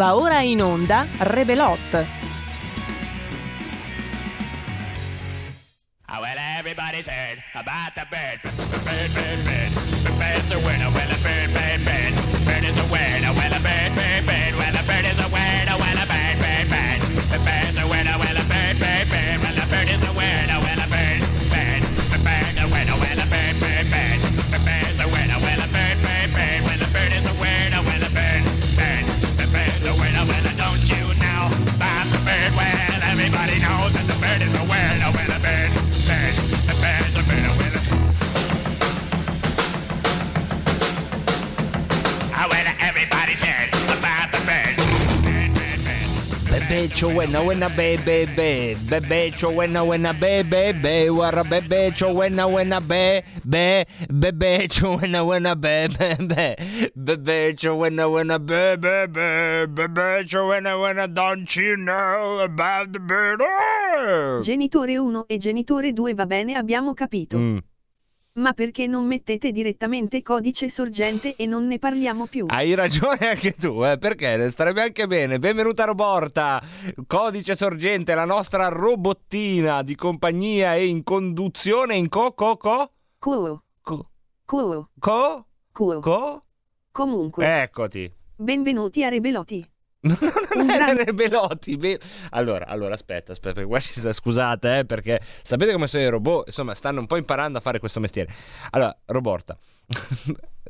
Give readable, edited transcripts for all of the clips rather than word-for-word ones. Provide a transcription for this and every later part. Va ora in onda Rebelot. Well, everybody's heard about the bird. Bird, bird, bird. The bird's a winner. Well, the bird, bird, bird. Bird is a winner. Well, the bird, bird, bird. Well, the bird is a winner. Well, the bird, bird, bird. The bird's a winner. Well, the bird, bird, bird. Well, the bird is a winner. Well, the bird, bird. The bird a winner. Well, the bird, bird, bird. The bird's a winner. Well, the bird, bird, bird. Well, the bird is a winner. Well, the bird, bird. The bird's a winner. Well, don't you know about the bird? Well, everybody knows that the bird is a winner. Well, the bird. Bebecho when baby baby bebecho when baby baby wara bebecho when baby baby bebecho when baby baby bebecho when baby baby bebecho when don't you know about the bird. Genitore 1 e genitore 2 va bene, abbiamo capito. Ma perché non mettete direttamente codice sorgente e non ne parliamo più? Hai ragione anche tu, perché starebbe anche bene. Benvenuta Roberta, codice sorgente, la nostra robottina di compagnia e in conduzione in Comunque. Eccoti. Benvenuti a Rebeloti. Allora aspetta qua, scusate perché sapete come sono i robot, insomma stanno un po' imparando a fare questo mestiere. Allora Roborta,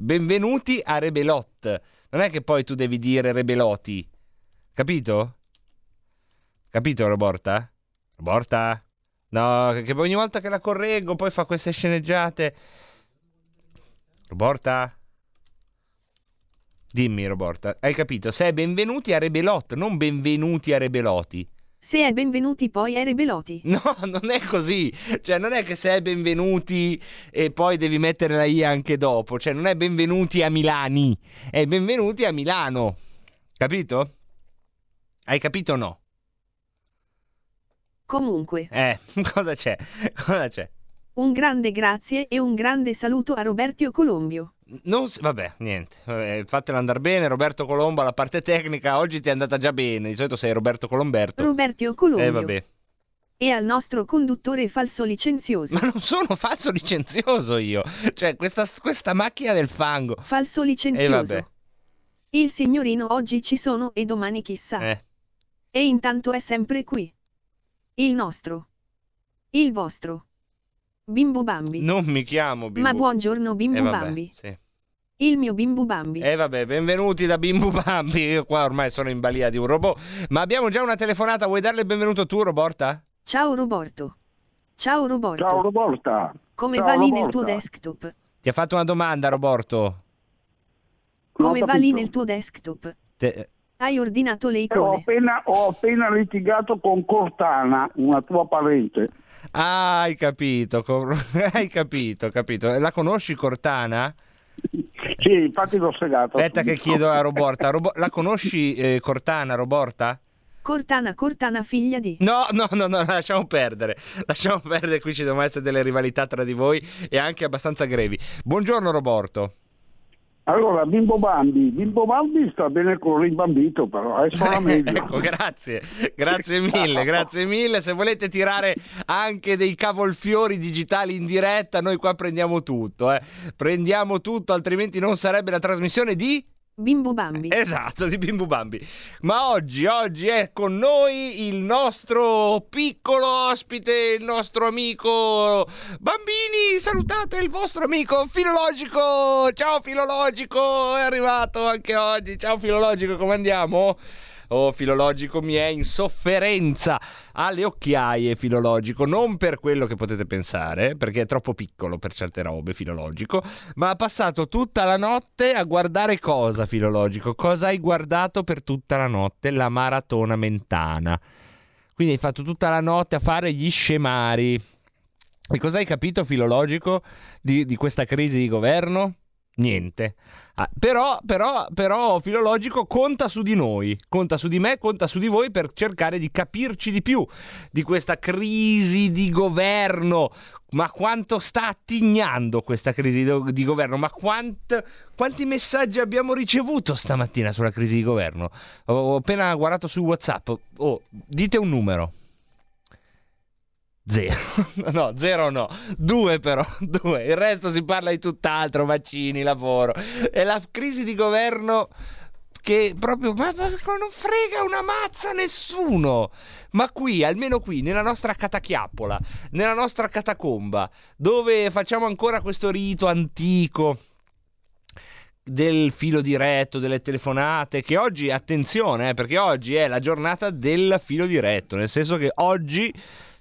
benvenuti a Rebelot, non è che poi tu devi dire Rebeloti, capito Roborta? Roborta? No, che ogni volta che la correggo poi fa queste sceneggiate. Roborta? Dimmi Roberta, hai capito? Se è benvenuti a Rebelot, non benvenuti a Rebeloti. Se è benvenuti poi a Rebeloti. No, non è così. Cioè non è che se è benvenuti e poi devi mettere la I anche dopo. Cioè non è benvenuti a Milani, è benvenuti a Milano. Capito? Hai capito o no? Comunque. Cosa c'è? Un grande grazie e un grande saluto a Roberto Colombio. Fatelo andare bene Roberto Colombo alla parte tecnica. Oggi ti è andata già bene, di solito sei Roberto Colomberto. Roberto Colombio. Vabbè. E al nostro conduttore falso licenzioso. Ma non sono falso licenzioso io. Cioè questa macchina del fango. Falso licenzioso. Vabbè. Il signorino oggi ci sono e domani chissà. E intanto è sempre qui. Il nostro. Il vostro. Bimbo Bambi. Non mi chiamo Bimbo. Ma buongiorno Bimbo Bambi. Sì. Il mio Bimbo Bambi. Benvenuti da Bimbo Bambi. Io qua ormai sono in balia di un robot. Ma abbiamo già una telefonata. Vuoi darle il benvenuto tu, Roborta? Ciao Roborto. Ciao Roborto. Ciao Roborta. Come va lì nel tuo desktop? Ti ha fatto una domanda, Roborto. Come va lì nel tuo desktop? Hai ordinato le icone. Ho appena litigato con Cortana, una tua parente. Ah, hai capito. Hai capito. La conosci Cortana? Sì, infatti l'ho segato. Aspetta che chiedo a Roborta. La conosci Cortana, Roborta? Cortana, figlia di... No, lasciamo perdere, qui ci devono essere delle rivalità tra di voi e anche abbastanza grevi. Buongiorno Roborto. Allora, Bimbo Bambi sta bene con rimbambito, però è solo meglio. Ecco, grazie mille. Se volete tirare anche dei cavolfiori digitali in diretta, noi qua prendiamo tutto, altrimenti non sarebbe la trasmissione di... Bimbo Bambi. Esatto, di Bimbo Bambi. Ma oggi è con noi il nostro piccolo ospite, il nostro amico. Bambini, salutate il vostro amico Filologico. Ciao Filologico, è arrivato anche oggi. Ciao Filologico, come andiamo? Oh, Filologico mi è in sofferenza alle occhiaie, Filologico, non per quello che potete pensare, perché è troppo piccolo per certe robe, Filologico, ma ha passato tutta la notte a guardare cosa, Filologico? Cosa hai guardato per tutta la notte? La maratona mentana. Quindi hai fatto tutta la notte a fare gli scemari. E cosa hai capito, Filologico, di questa crisi di governo? Niente. Però Filologico conta su di noi, conta su di me, conta su di voi per cercare di capirci di più di questa crisi di governo. ma quanto sta attignando questa crisi di governo, ma quanti messaggi abbiamo ricevuto stamattina sulla crisi di governo. Ho appena guardato su WhatsApp, dite un numero. 0 no, 0 no, 2 però, 2, il resto si parla di tutt'altro, vaccini, lavoro, è la crisi di governo che proprio ma non frega una mazza nessuno, ma qui, almeno qui, nella nostra catachiappola, nella nostra catacomba, dove facciamo ancora questo rito antico del filo diretto, delle telefonate, che oggi, attenzione, perché oggi è la giornata del filo diretto, nel senso che oggi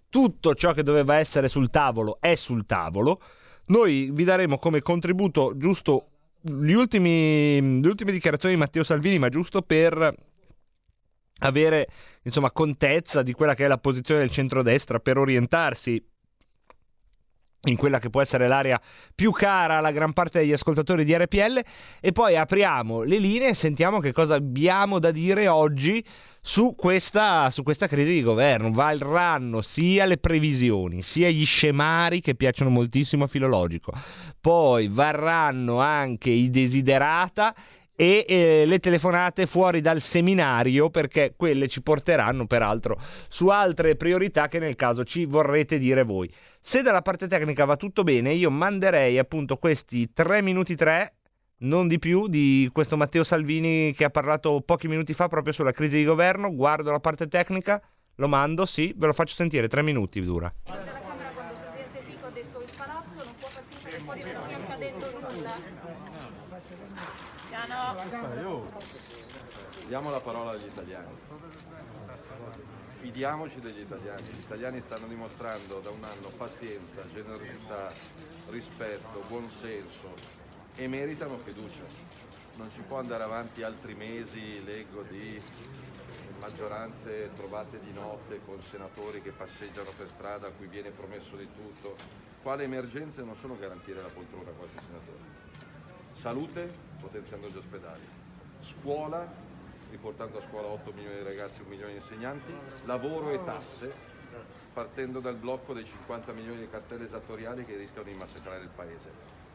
tutto ciò che doveva essere sul tavolo è sul tavolo. Noi vi daremo come contributo giusto le ultime dichiarazioni di Matteo Salvini, ma giusto per avere, insomma, contezza di quella che è la posizione del centrodestra, per orientarsi in quella che può essere l'area più cara alla gran parte degli ascoltatori di RPL, e poi apriamo le linee e sentiamo che cosa abbiamo da dire oggi su questa crisi di governo. Va il ranno sia le previsioni, sia gli scemari che piacciono moltissimo a Filologico, poi varranno anche i desiderata e le telefonate fuori dal seminario, perché quelle ci porteranno peraltro su altre priorità che nel caso ci vorrete dire voi. Se dalla parte tecnica va tutto bene, io manderei appunto questi 3 minuti 3, non di più, di questo Matteo Salvini che ha parlato pochi minuti fa proprio sulla crisi di governo. Guardo la parte tecnica, lo mando, sì, ve lo faccio sentire, 3 minuti dura. Diamo la parola agli italiani, fidiamoci degli italiani, gli italiani stanno dimostrando da un anno pazienza, generosità, rispetto, buonsenso e meritano fiducia. Non si può andare avanti altri mesi, leggo di maggioranze trovate di notte con senatori che passeggiano per strada a cui viene promesso di tutto. Quale emergenze non sono garantire la poltrona a qualche senatore? Salute, potenziando gli ospedali, scuola, riportando a scuola 8 milioni di ragazzi, 1 milione di insegnanti, lavoro e tasse, partendo dal blocco dei 50 milioni di cartelle esattoriali che rischiano di massacrare il paese.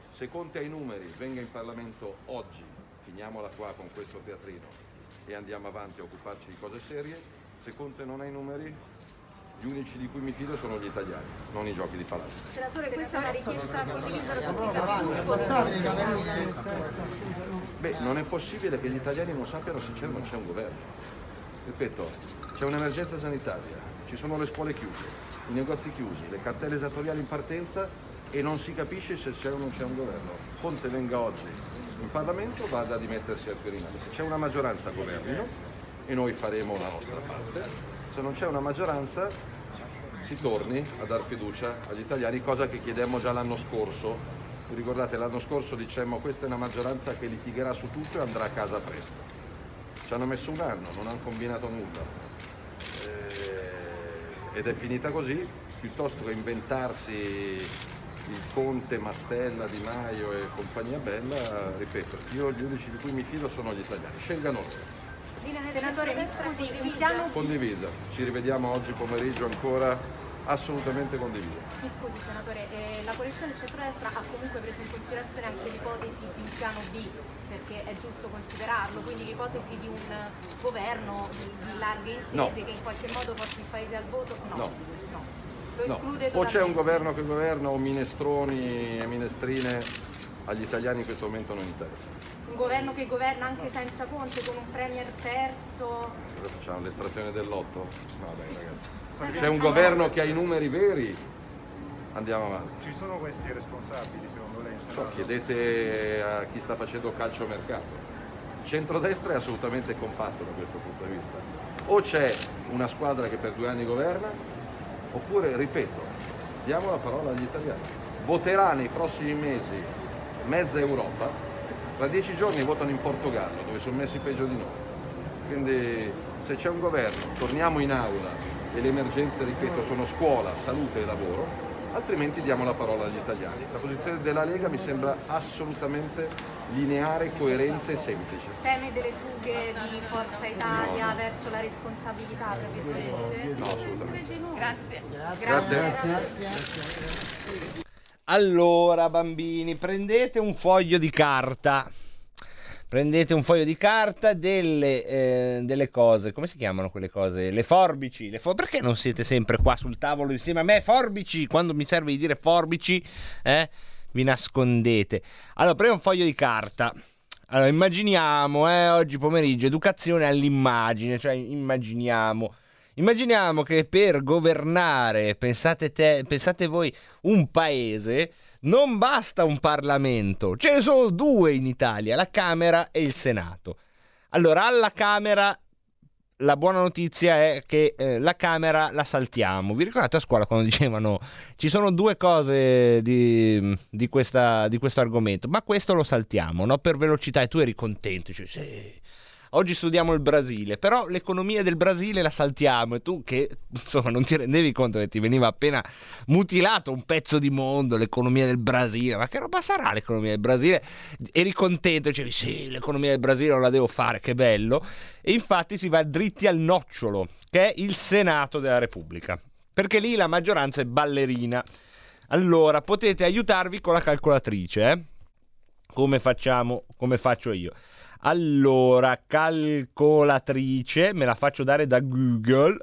Se Conte ha i numeri, venga in Parlamento oggi, finiamola qua con questo teatrino e andiamo avanti a occuparci di cose serie. Se Conte non ha i numeri, gli unici di cui mi fido sono gli italiani, non i giochi di palazzo. Senatore, questa è una richiesta condivisa dal Consiglio. Beh, non è possibile che gli italiani non sappiano se c'è o non c'è un governo. Ripeto, c'è un'emergenza sanitaria, ci sono le scuole chiuse, i negozi chiusi, le cartelle esattoriali in partenza e non si capisce se c'è o non c'è un governo. Conte venga oggi in Parlamento, vada a dimettersi al Quirinale. Se c'è una maggioranza governino e noi faremo la nostra parte. Se non c'è una maggioranza si torni a dar fiducia agli italiani, cosa che chiedemmo già l'anno scorso. Vi ricordate, l'anno scorso dicemmo questa è una maggioranza che litigherà su tutto e andrà a casa presto. Ci hanno messo un anno, non hanno combinato nulla ed è finita così. Piuttosto che inventarsi il Conte, Mastella, Di Maio e compagnia bella, ripeto, io gli unici di cui mi fido sono gli italiani, scelgano loro. Senatore, mi scusi, condivisa, ci rivediamo oggi pomeriggio ancora, assolutamente condivisa. Mi scusi senatore, la coalizione centrodestra ha comunque preso in considerazione anche l'ipotesi di un piano B, perché è giusto considerarlo, quindi l'ipotesi di un governo di larghe intese, no, che in qualche modo porti il paese al voto? No, no, no. Lo esclude totalmente. O c'è un governo che governa o minestroni e minestrine agli italiani in questo momento non interessa. Un governo che governa anche senza Conte, con un premier terzo. Cosa facciamo? L'estrazione del lotto? No, beh, ragazzi. C'è un governo che ha i numeri veri. Andiamo avanti. Ci sono questi responsabili, secondo lei? So, chiedete a chi sta facendo calciomercato. Il centrodestra è assolutamente compatto da questo punto di vista. O c'è una squadra che per 2 anni governa, oppure, ripeto, diamo la parola agli italiani. Voterà nei prossimi mesi mezza Europa, tra 10 giorni votano in Portogallo, dove sono messi peggio di noi. Quindi se c'è un governo, torniamo in aula e le emergenze, ripeto, sono scuola, salute e lavoro, altrimenti diamo la parola agli italiani. La posizione della Lega mi sembra assolutamente lineare, coerente e semplice. Temi delle fughe di Forza Italia verso la responsabilità, tra virgolette? No, assolutamente. Grazie. Grazie. Allora bambini, prendete un foglio di carta. Prendete un foglio di carta delle cose, come si chiamano quelle cose? Le forbici, perché non siete sempre qua sul tavolo insieme a me? Forbici, quando mi serve di dire forbici, vi nascondete. Allora, prendi un foglio di carta. Allora, immaginiamo, oggi pomeriggio, educazione all'immagine, cioè immaginiamo che per governare, pensate voi, un paese non basta un Parlamento, ce ne sono due in Italia, la Camera e il Senato. Allora, alla Camera la buona notizia è che la Camera la saltiamo. Vi ricordate a scuola quando dicevano ci sono due cose di questo argomento, ma questo lo saltiamo, no? Per velocità, e tu eri contento, cioè sì. Oggi studiamo il Brasile, però l'economia del Brasile la saltiamo, e tu che insomma non ti rendevi conto che ti veniva appena mutilato un pezzo di mondo, l'economia del Brasile, ma che roba sarà l'economia del Brasile? Eri contento, dicevi sì, l'economia del Brasile non la devo fare, che bello, e infatti si va dritti al nocciolo, che è il Senato della Repubblica, perché lì la maggioranza è ballerina. Allora, potete aiutarvi con la calcolatrice, come faccio io. Allora, calcolatrice, me la faccio dare da Google.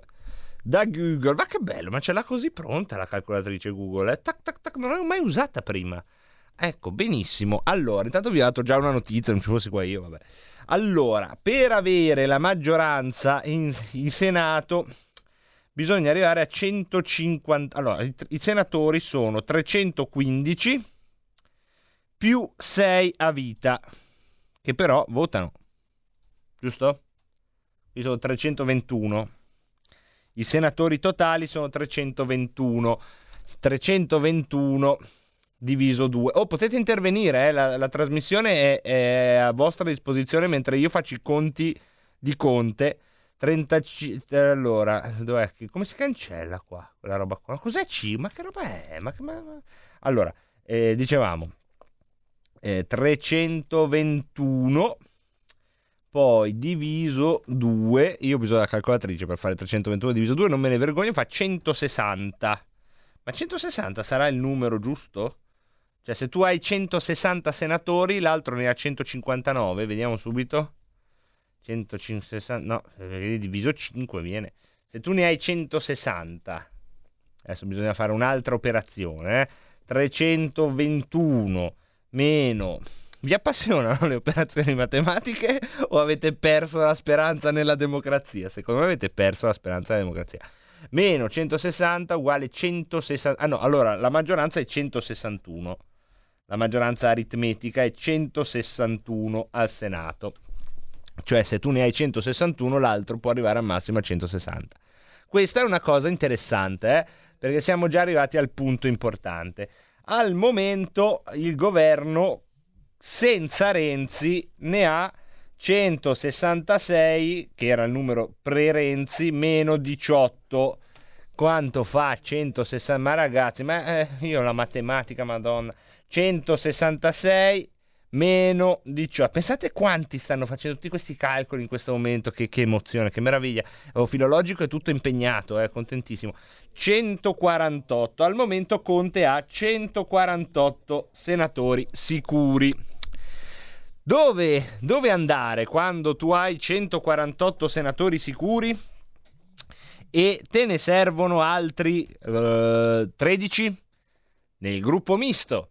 Ma che bello, ma ce l'ha così pronta la calcolatrice Google, eh? Tac, non l'avevo mai usata prima. Ecco, benissimo. Allora, intanto vi ho dato già una notizia, non ci fossi qua io, vabbè. Allora, per avere la maggioranza in Senato bisogna arrivare a 150. Allora, i senatori sono 315 più 6 a vita, che però votano, giusto? Qui sono 321, i senatori totali sono 321 diviso 2. Oh, potete intervenire, la trasmissione è a vostra disposizione mentre io faccio i conti di Conte. 35, allora, dov'è? Come si cancella qua? Quella roba qua, cos'è C? Ma che roba è? Allora, dicevamo 321 poi diviso 2, io ho bisogno della calcolatrice per fare 321 diviso 2, non me ne vergogno, fa 160. Ma 160 sarà il numero giusto? Cioè, se tu hai 160 senatori, l'altro ne ha 159, vediamo subito. 160, no, diviso 5 viene. Se tu ne hai 160, adesso bisogna fare un'altra operazione, 321 meno. Vi appassionano le operazioni matematiche o avete perso la speranza nella democrazia? Secondo me avete perso la speranza nella democrazia. Meno 160 uguale 160. Ah no, allora la maggioranza è 161. La maggioranza aritmetica è 161 al Senato. Cioè, se tu ne hai 161, l'altro può arrivare al massimo a 160. Questa è una cosa interessante, perché siamo già arrivati al punto importante. Al momento il governo senza Renzi ne ha 166, che era il numero pre-Renzi, meno 18. Quanto fa 160? Ma ragazzi, io la matematica, madonna. 166 meno 18. Pensate quanti stanno facendo tutti questi calcoli in questo momento, che emozione, che meraviglia. Filologico è tutto impegnato, contentissimo. 148, al momento Conte ha 148 senatori sicuri. Dove andare quando tu hai 148 senatori sicuri e te ne servono altri 13 nel gruppo misto?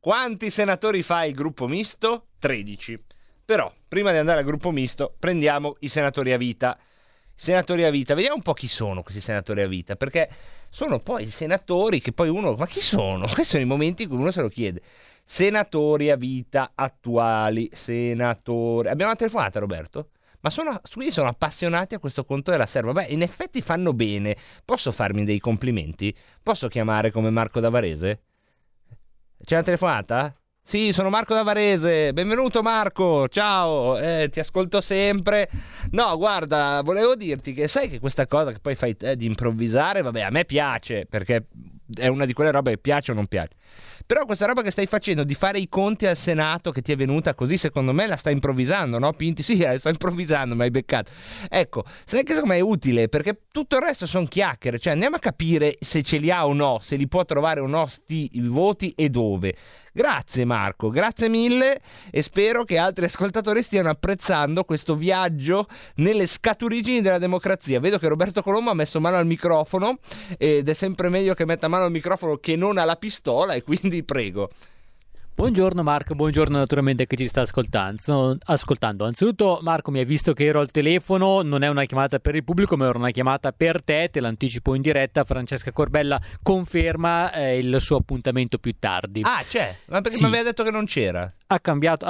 Quanti senatori fa il gruppo misto? 13. Però prima di andare al gruppo misto prendiamo i senatori a vita. Senatori a vita, vediamo un po' chi sono questi senatori a vita, perché sono poi i senatori che poi uno, ma chi sono? Questi sono i momenti in cui uno se lo chiede. Senatori a vita attuali, senatori. Abbiamo una telefonata, Roberto? Ma sono appassionati a questo conto della serva. Beh, in effetti fanno bene. Posso farmi dei complimenti? Posso chiamare come Marco da Varese? C'è una telefonata? Sì, sono Marco da Varese, benvenuto Marco, ciao, ti ascolto sempre. No, guarda, volevo dirti che sai che questa cosa che poi fai di improvvisare, vabbè, a me piace, perché è una di quelle robe che piace o non piace. Però questa roba che stai facendo di fare i conti al Senato, che ti è venuta così, secondo me la sta improvvisando, no Pinti? Sì, la sto improvvisando, mi hai beccato. Ecco, sai che secondo me è utile, perché tutto il resto sono chiacchiere, cioè andiamo a capire se ce li ha o no, se li può trovare o no sti voti e dove. Grazie Marco, grazie mille, e spero che altri ascoltatori stiano apprezzando questo viaggio nelle scaturigini della democrazia. Vedo che Roberto Colombo ha messo mano al microfono ed è sempre meglio che metta mano al microfono che non alla pistola, e quindi prego. Buongiorno Marco, buongiorno naturalmente che ci sta ascoltando. Anzitutto Marco, mi hai visto che ero al telefono, non è una chiamata per il pubblico ma era una chiamata per te, te l'anticipo in diretta, Francesca Corbella conferma il suo appuntamento più tardi. Ah c'è? Ma perché sì, mi aveva detto che non c'era? Ha cambiato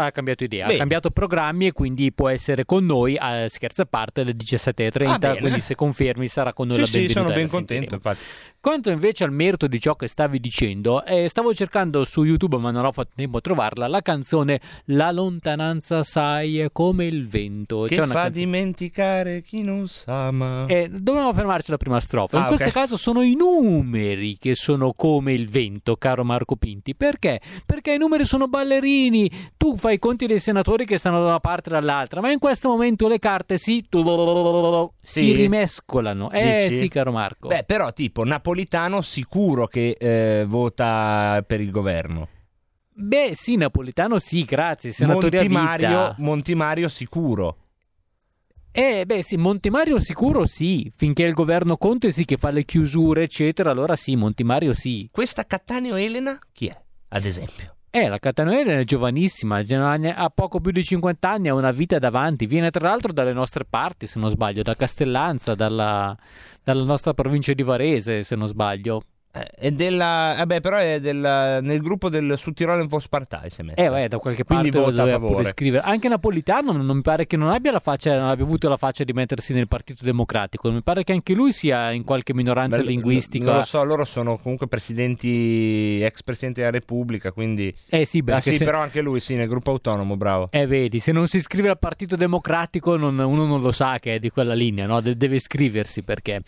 idea, bene, ha cambiato programmi e quindi può essere con noi a Scherzi a parte alle 17.30, quindi se confermi sarà con noi, sì, la benvenuta. Sì, sono ben contento infatti. Quanto invece al merito di ciò che stavi dicendo, stavo cercando su YouTube ma non ho fatto tempo a trovarla, la canzone La lontananza sai è come il vento, che fa dimenticare chi non sa, ma dovevamo fermarci alla prima strofa. In questo caso sono i numeri che sono come il vento, caro Marco Pinti. Perché? Perché i numeri sono ballerini. Tu fai i conti dei senatori che stanno da una parte e dall'altra, ma in questo momento le carte si rimescolano. Sì, caro Marco. Beh, però tipo Napolitano sicuro che vota per il governo. Beh, sì, Napolitano sì, grazie, senatore a vita. Monti Mario sicuro. Beh sì, Monti Mario sicuro sì, finché il governo Conte sì che fa le chiusure eccetera, allora sì, Monti Mario sì. Questa Cattaneo Elena chi è, ad esempio? La Cattaneo è giovanissima, ha poco più di 50 anni, ha una vita davanti, viene tra l'altro dalle nostre parti, se non sbaglio, da Castellanza, dalla nostra provincia di Varese, se non sbaglio. Però è nel gruppo del Sud Tirol in Spartai si è messo. Da qualche parte lo doveva pure scrivere. Anche Napolitano non mi pare che non abbia avuto la faccia di mettersi nel Partito Democratico. Mi pare che anche lui sia in qualche minoranza linguistica. Non lo so, loro sono comunque ex presidenti della Repubblica, quindi però anche lui sì, nel gruppo autonomo, bravo. Vedi, se non si iscrive al Partito Democratico uno non lo sa che è di quella linea, no? Deve iscriversi, perché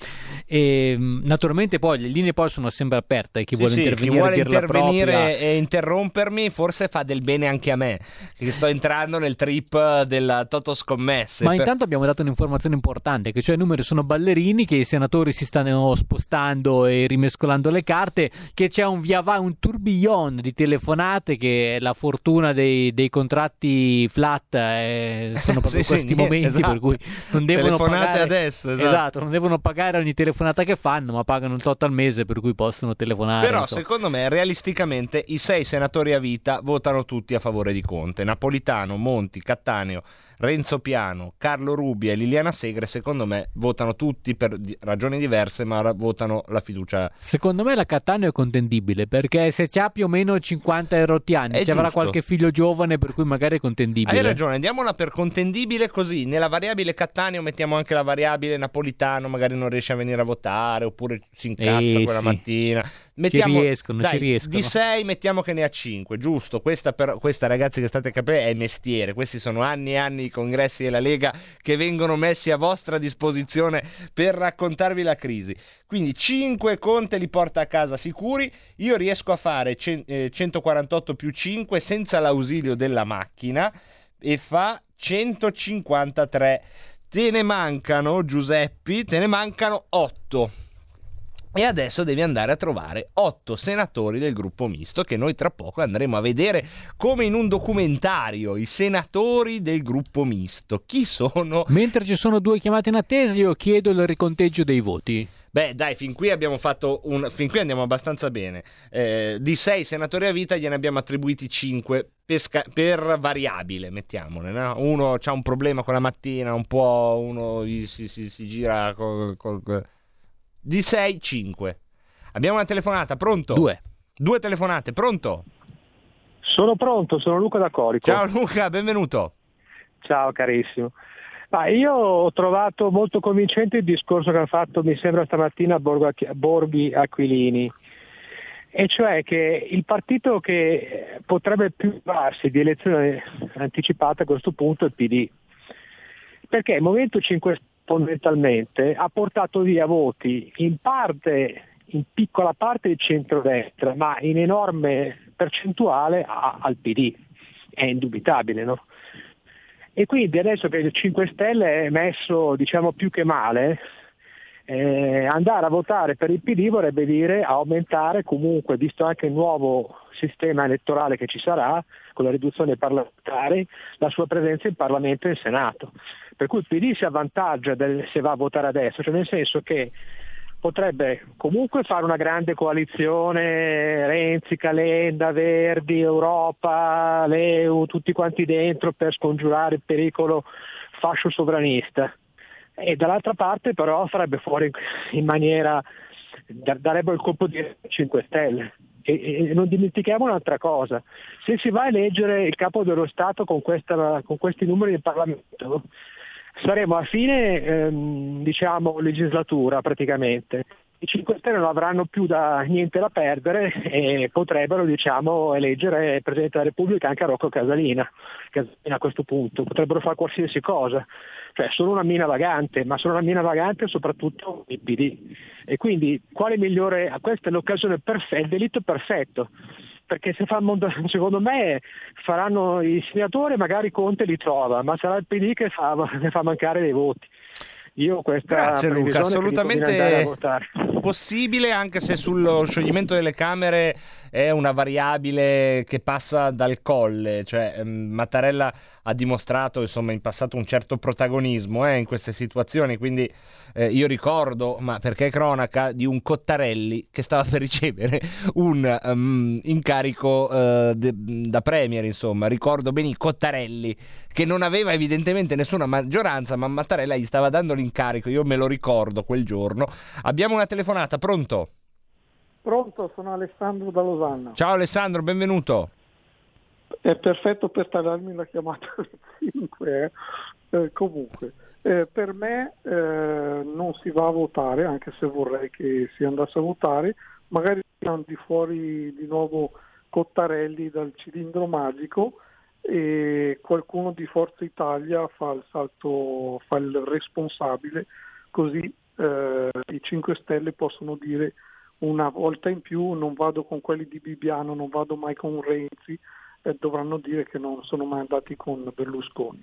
naturalmente poi le linee poi sono sempre aperte, e chi vuole intervenire e interrompermi forse fa del bene anche a me, che sto entrando nel trip della Toto Scommesse. Ma intanto abbiamo dato un'informazione importante, che cioè i numeri sono ballerini, che i senatori si stanno spostando e rimescolando le carte, che c'è un via va, un tourbillon di telefonate, che è la fortuna dei contratti flat, sono proprio momenti, esatto, per cui non devono pagare adesso, esatto, non devono pagare ogni telefonata che fanno, ma pagano un tot al mese, per cui possono telefonare. Però secondo me realisticamente i 6 senatori a vita votano tutti a favore di Conte: Napolitano, Monti, Cattaneo, Renzo Piano, Carlo Rubbia e Liliana Segre. Secondo me votano tutti per ragioni diverse, ma votano la fiducia. Secondo me la Cattaneo è contendibile, perché se c'ha più o meno 50 erotti anni, ci avrà qualche figlio giovane, per cui magari è contendibile. Hai ragione, andiamola per contendibile, così nella variabile Cattaneo mettiamo anche la variabile Napolitano, magari non riesce a venire a votare oppure si incazza quella mattina. Mettiamo, ci riescono. Di 6 mettiamo che ne ha 5, giusto? Questa, ragazzi, che state a capire, è mestiere. Questi sono anni e anni di congressi della Lega che vengono messi a vostra disposizione per raccontarvi la crisi. Quindi 5 Conte li porta a casa sicuri. Io riesco a fare 148 più 5 senza l'ausilio della macchina e fa 153. Te ne mancano, Giuseppi, 8. E adesso devi andare a trovare 8 senatori del gruppo misto, che noi tra poco andremo a vedere come in un documentario. I senatori del gruppo misto, chi sono? Mentre ci sono 2 chiamate in attesa, io chiedo il riconteggio dei voti. Beh dai, fin qui andiamo abbastanza bene. Di 6 senatori a vita gliene abbiamo attribuiti 5 per variabile, mettiamole, no? Uno c'ha un problema con la mattina, un po' uno si gira Di 6, 5. Abbiamo una telefonata, pronto? 2 telefonate, pronto? Sono pronto, sono Luca da Corico. Ciao Luca, benvenuto. Ciao carissimo. Io ho trovato molto convincente il discorso che ha fatto, mi sembra stamattina, Borghi Aquilini, e cioè che il partito che potrebbe più farsi di elezione anticipata a questo punto è il PD, perché il Movimento 5 Stelle fondamentalmente ha portato via voti in parte in piccola parte il centrodestra, ma in enorme percentuale al PD, è indubitabile, no? E quindi adesso che il 5 Stelle è messo, diciamo, più che male, andare a votare per il PD vorrebbe dire aumentare comunque, visto anche il nuovo sistema elettorale che ci sarà, con la riduzione parlamentare, la sua presenza in Parlamento e in Senato. Per cui il PD si avvantaggia se va a votare adesso, cioè nel senso che potrebbe comunque fare una grande coalizione, Renzi, Calenda, Verdi, Europa, Leu, tutti quanti dentro per scongiurare il pericolo fascio sovranista. E dall'altra parte però farebbe fuori in maniera, darebbe il colpo di 5 Stelle. E non dimentichiamo un'altra cosa, se si va a eleggere il capo dello Stato con questi numeri del Parlamento, saremo a fine diciamo legislatura praticamente. I 5 Stelle non avranno più da niente da perdere e potrebbero, diciamo, eleggere il Presidente della Repubblica anche a Rocco Casalina a questo punto, potrebbero fare qualsiasi cosa, cioè sono una mina vagante, ma sono una mina vagante soprattutto il PD. E quindi quale migliore, questa è l'occasione perfetta, il delitto perfetto, perché se fanno, secondo me faranno i senatori, magari Conte li trova, ma sarà il PD che fa mancare dei voti. Io questa Grazie Luca, assolutamente possibile, anche se sullo scioglimento delle Camere è una variabile che passa dal Colle, cioè Mattarella ha dimostrato, insomma, in passato un certo protagonismo in queste situazioni, quindi io ricordo, ma perché è cronaca, di un Cottarelli che stava per ricevere un incarico da premier, insomma, ricordo bene i Cottarelli, che non aveva evidentemente nessuna maggioranza, ma Mattarella gli stava dando l'incarico, io me lo ricordo quel giorno. Abbiamo una telefonata, pronto? Pronto, sono Alessandro da Losanna. Ciao Alessandro, benvenuto. È perfetto per tagliarmi la chiamata alle 5. Comunque, per me non si va a votare, anche se vorrei che si andasse a votare, magari tirano di fuori di nuovo Cottarelli dal cilindro magico e qualcuno di Forza Italia fa il salto, fa il responsabile, così i 5 Stelle possono dire una volta in più non vado con quelli di Bibbiano, non vado mai con Renzi, dovranno dire che non sono mai andati con Berlusconi.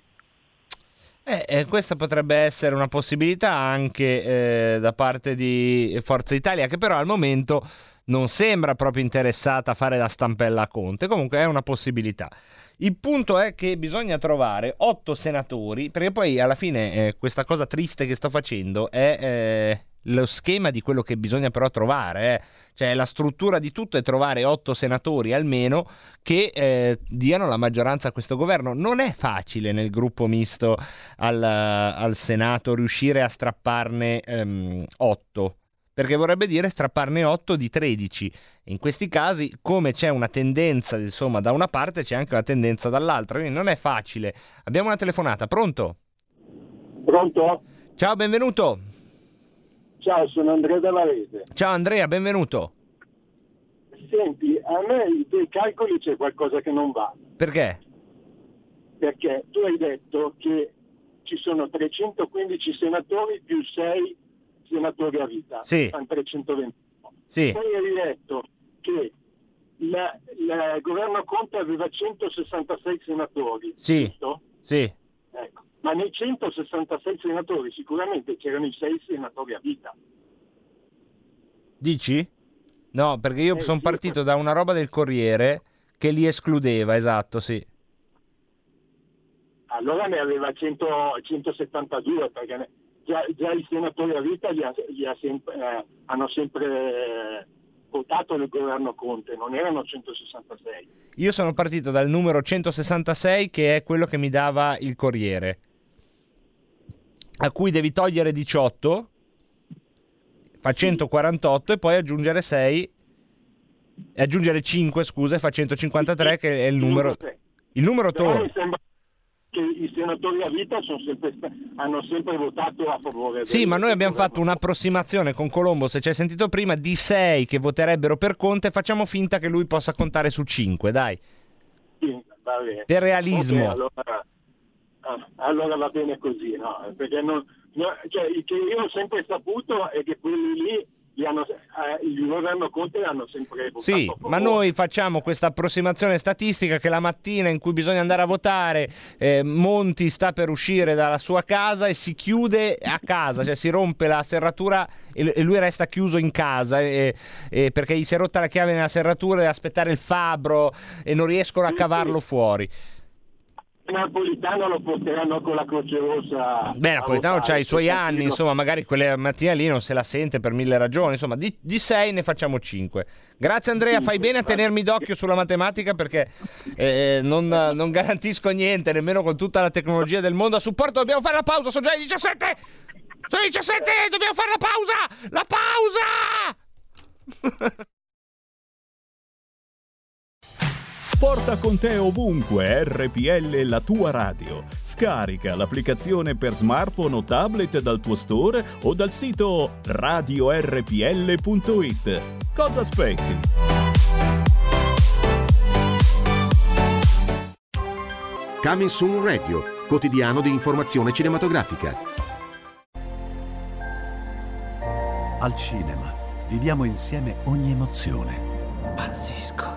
Questa potrebbe essere una possibilità anche da parte di Forza Italia, che però al momento non sembra proprio interessata a fare la stampella a Conte, comunque è una possibilità. Il punto è che bisogna trovare 8 senatori, perché poi alla fine questa cosa triste che sto facendo è lo schema di quello che bisogna però trovare, cioè la struttura di tutto è trovare 8 senatori almeno che diano la maggioranza a questo governo. Non è facile nel gruppo misto al Senato riuscire a strapparne 8, perché vorrebbe dire strapparne 8 di 13. In questi casi, come c'è una tendenza, insomma, da una parte c'è anche una tendenza dall'altra, quindi non è facile. Abbiamo una telefonata, pronto? Pronto? Ciao, benvenuto. Ciao, sono Andrea Della Rete. Ciao Andrea, benvenuto. Senti, a me dei calcoli c'è qualcosa che non va. Perché? Perché tu hai detto che ci sono 315 senatori più 6 senatori a vita. Sì. Sono 320. Sì. Poi hai detto che il governo Conte aveva 166 senatori. Sì. Giusto? Sì. Ecco. Ma nei 166 senatori sicuramente c'erano i 6 senatori a vita. Dici? No, perché io sono partito da una roba del Corriere che li escludeva, esatto, sì. Allora ne aveva 172, perché già i senatori a vita hanno sempre votato nel governo Conte, non erano 166. Io sono partito dal numero 166, che è quello che mi dava il Corriere, a cui devi togliere 18, fa 148, e poi aggiungere 6, aggiungere 5, scusa, fa 153, che è il numero. Il numero toro. Mi sembra che i senatori a vita hanno sempre votato a favore. Sì, ma noi abbiamo fatto un'approssimazione con Colombo, se ci hai sentito prima, di 6 che voterebbero per Conte, facciamo finta che lui possa contare su 5, dai. Sì, va bene. Per realismo. Okay, allora va bene così, no? Perché non, cioè, che io ho sempre saputo è che quelli lì il governo Conte hanno sempre votato sì, ma noi facciamo questa approssimazione statistica che la mattina in cui bisogna andare a votare Monti sta per uscire dalla sua casa e si chiude a casa, cioè si rompe la serratura e lui resta chiuso in casa perché gli si è rotta la chiave nella serratura e aspettare il fabbro e non riescono a cavarlo fuori. Napolitano lo porteranno con la Croce Rossa. Beh, Napolitano ha i suoi anni, insomma, magari quella mattina lì non se la sente per mille ragioni, insomma, di 6 ne facciamo 5. Grazie Andrea, fai bene a tenermi d'occhio sulla matematica perché non garantisco niente, nemmeno con tutta la tecnologia del mondo a supporto. Dobbiamo fare la pausa, sono già le 17! Sono le 17, dobbiamo fare la pausa! La pausa! Porta con te ovunque RPL la tua radio. Scarica l'applicazione per smartphone o tablet dal tuo store o dal sito radiorpl.it. Cosa aspetti? Coming Soon Radio, quotidiano di informazione cinematografica. Al cinema viviamo insieme ogni emozione. Pazzesco.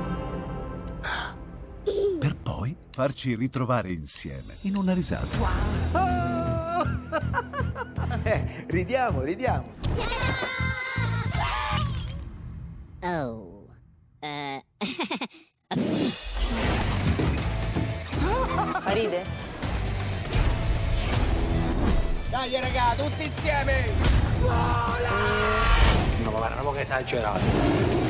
Per poi farci ritrovare insieme in una risata. Wow. Oh! Ridiamo. Yeah! Oh. Ride? Dai raga, tutti insieme! Vola! No, ma guarda, non che esagerato.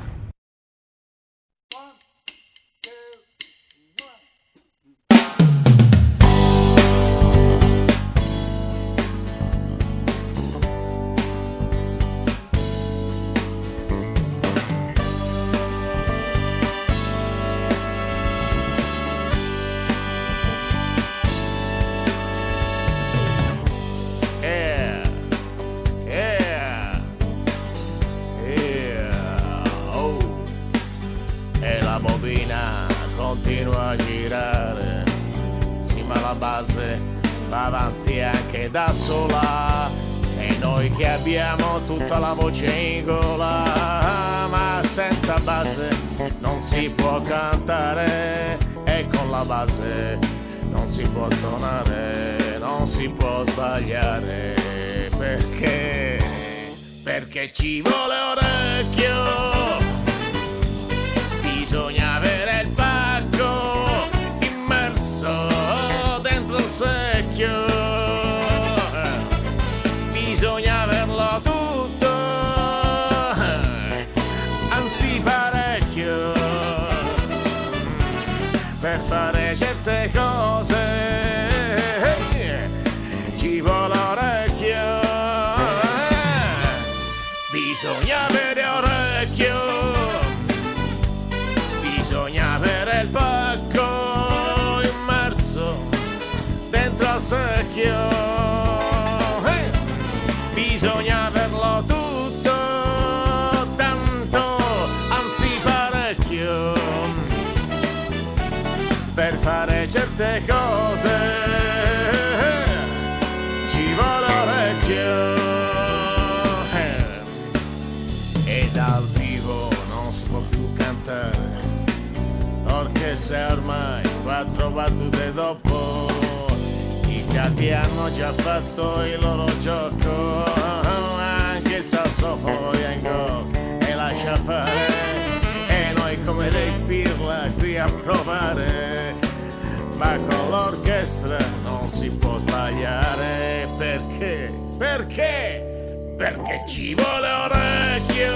Da sola e noi che abbiamo tutta la voce in gola, ma senza base non si può cantare e con la base non si può suonare, non si può sbagliare perché ci vuole orecchio, bisogna avere il pacco immerso dentro il secchio. Bisogna averlo tutto, tanto, anzi parecchio, per fare certe cose ci vuole orecchio. E dal vivo non si può più cantare, l'orchestra ormai 4 battute dopo. I gatti hanno già fatto il loro gioco, anche il sassofono è in gol e lascia fare destra non si può sbagliare, perché? Perché? Perché ci vuole orecchio,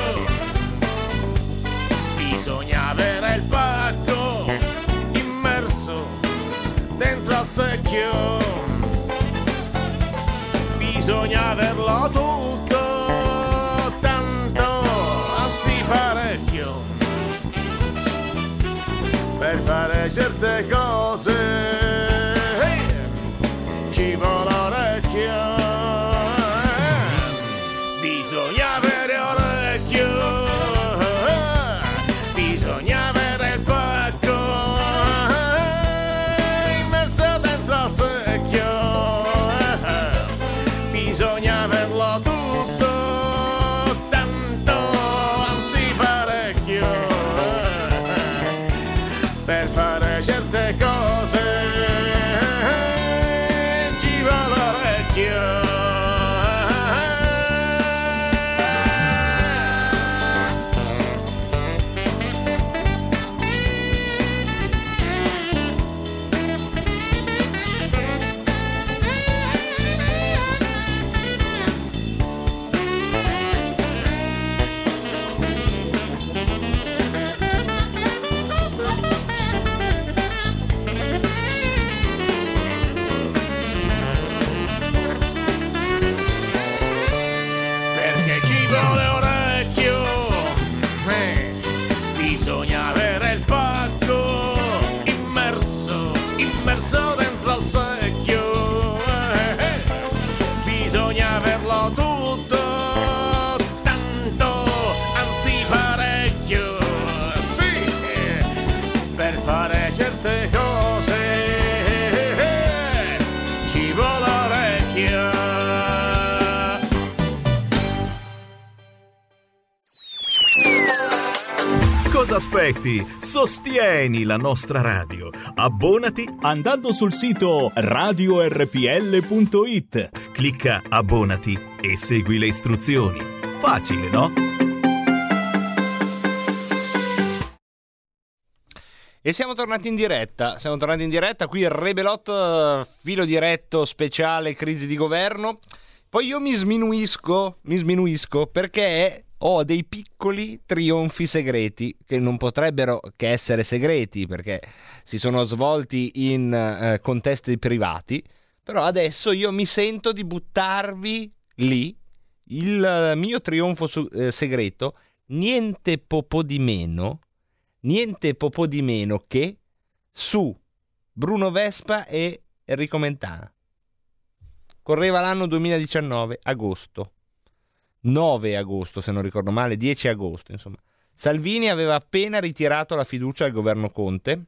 bisogna avere il pacco immerso dentro al secchio, bisogna averlo tutto, tanto, anzi parecchio, per fare certe cose ci vuole orecchio. Aspetti, sostieni la nostra radio. Abbonati andando sul sito radiorpl.it. Clicca abbonati e segui le istruzioni. Facile, no? E siamo tornati in diretta qui il Rebelot, filo diretto speciale crisi di governo. Poi io mi sminuisco perché ho dei piccoli trionfi segreti che non potrebbero che essere segreti perché si sono svolti in contesti privati, però adesso io mi sento di buttarvi lì il mio trionfo segreto, niente po' di meno che su Bruno Vespa e Enrico Mentana. Correva l'anno 2019, agosto. 9 agosto, se non ricordo male, 10 agosto, insomma. Salvini aveva appena ritirato la fiducia al governo Conte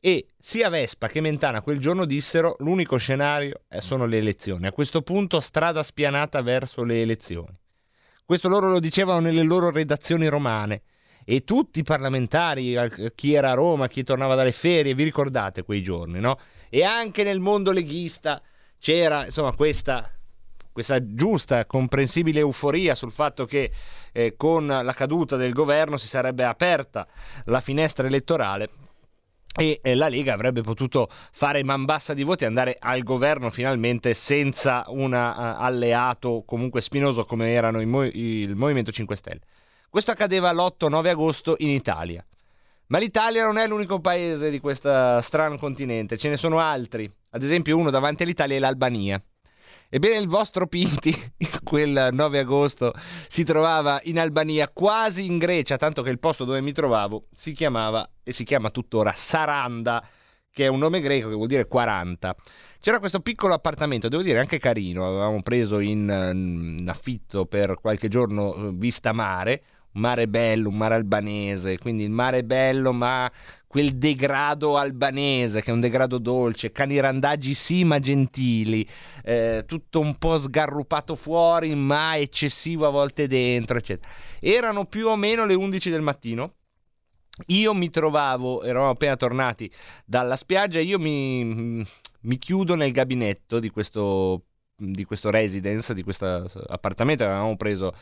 e sia Vespa che Mentana quel giorno dissero l'unico scenario sono le elezioni. A questo punto strada spianata verso le elezioni. Questo loro lo dicevano nelle loro redazioni romane e tutti i parlamentari, chi era a Roma, chi tornava dalle ferie, vi ricordate quei giorni, no? E anche nel mondo leghista c'era, insomma, questa giusta, comprensibile euforia sul fatto che con la caduta del governo si sarebbe aperta la finestra elettorale e la Lega avrebbe potuto fare man bassa di voti e andare al governo finalmente senza un alleato comunque spinoso come erano il Movimento 5 Stelle. Questo accadeva l'8-9 agosto in Italia. Ma l'Italia non è l'unico paese di questo strano continente, ce ne sono altri. Ad esempio uno davanti all'Italia è l'Albania. Ebbene, il vostro Pinti quel 9 agosto si trovava in Albania, quasi in Grecia, tanto che il posto dove mi trovavo si chiamava e si chiama tuttora Saranda, che è un nome greco che vuol dire 40. C'era questo piccolo appartamento, devo dire anche carino, avevamo preso in affitto per qualche giorno vista mare, un mare bello, un mare albanese, quindi il mare bello ma quel degrado albanese che è un degrado dolce, cani randaggi sì ma gentili, tutto un po' sgarrupato fuori ma eccessivo a volte dentro, eccetera. Erano più o meno le 11 del mattino, io mi trovavo, eravamo appena tornati dalla spiaggia, io mi chiudo nel gabinetto di questo residence, di questo appartamento che avevamo preso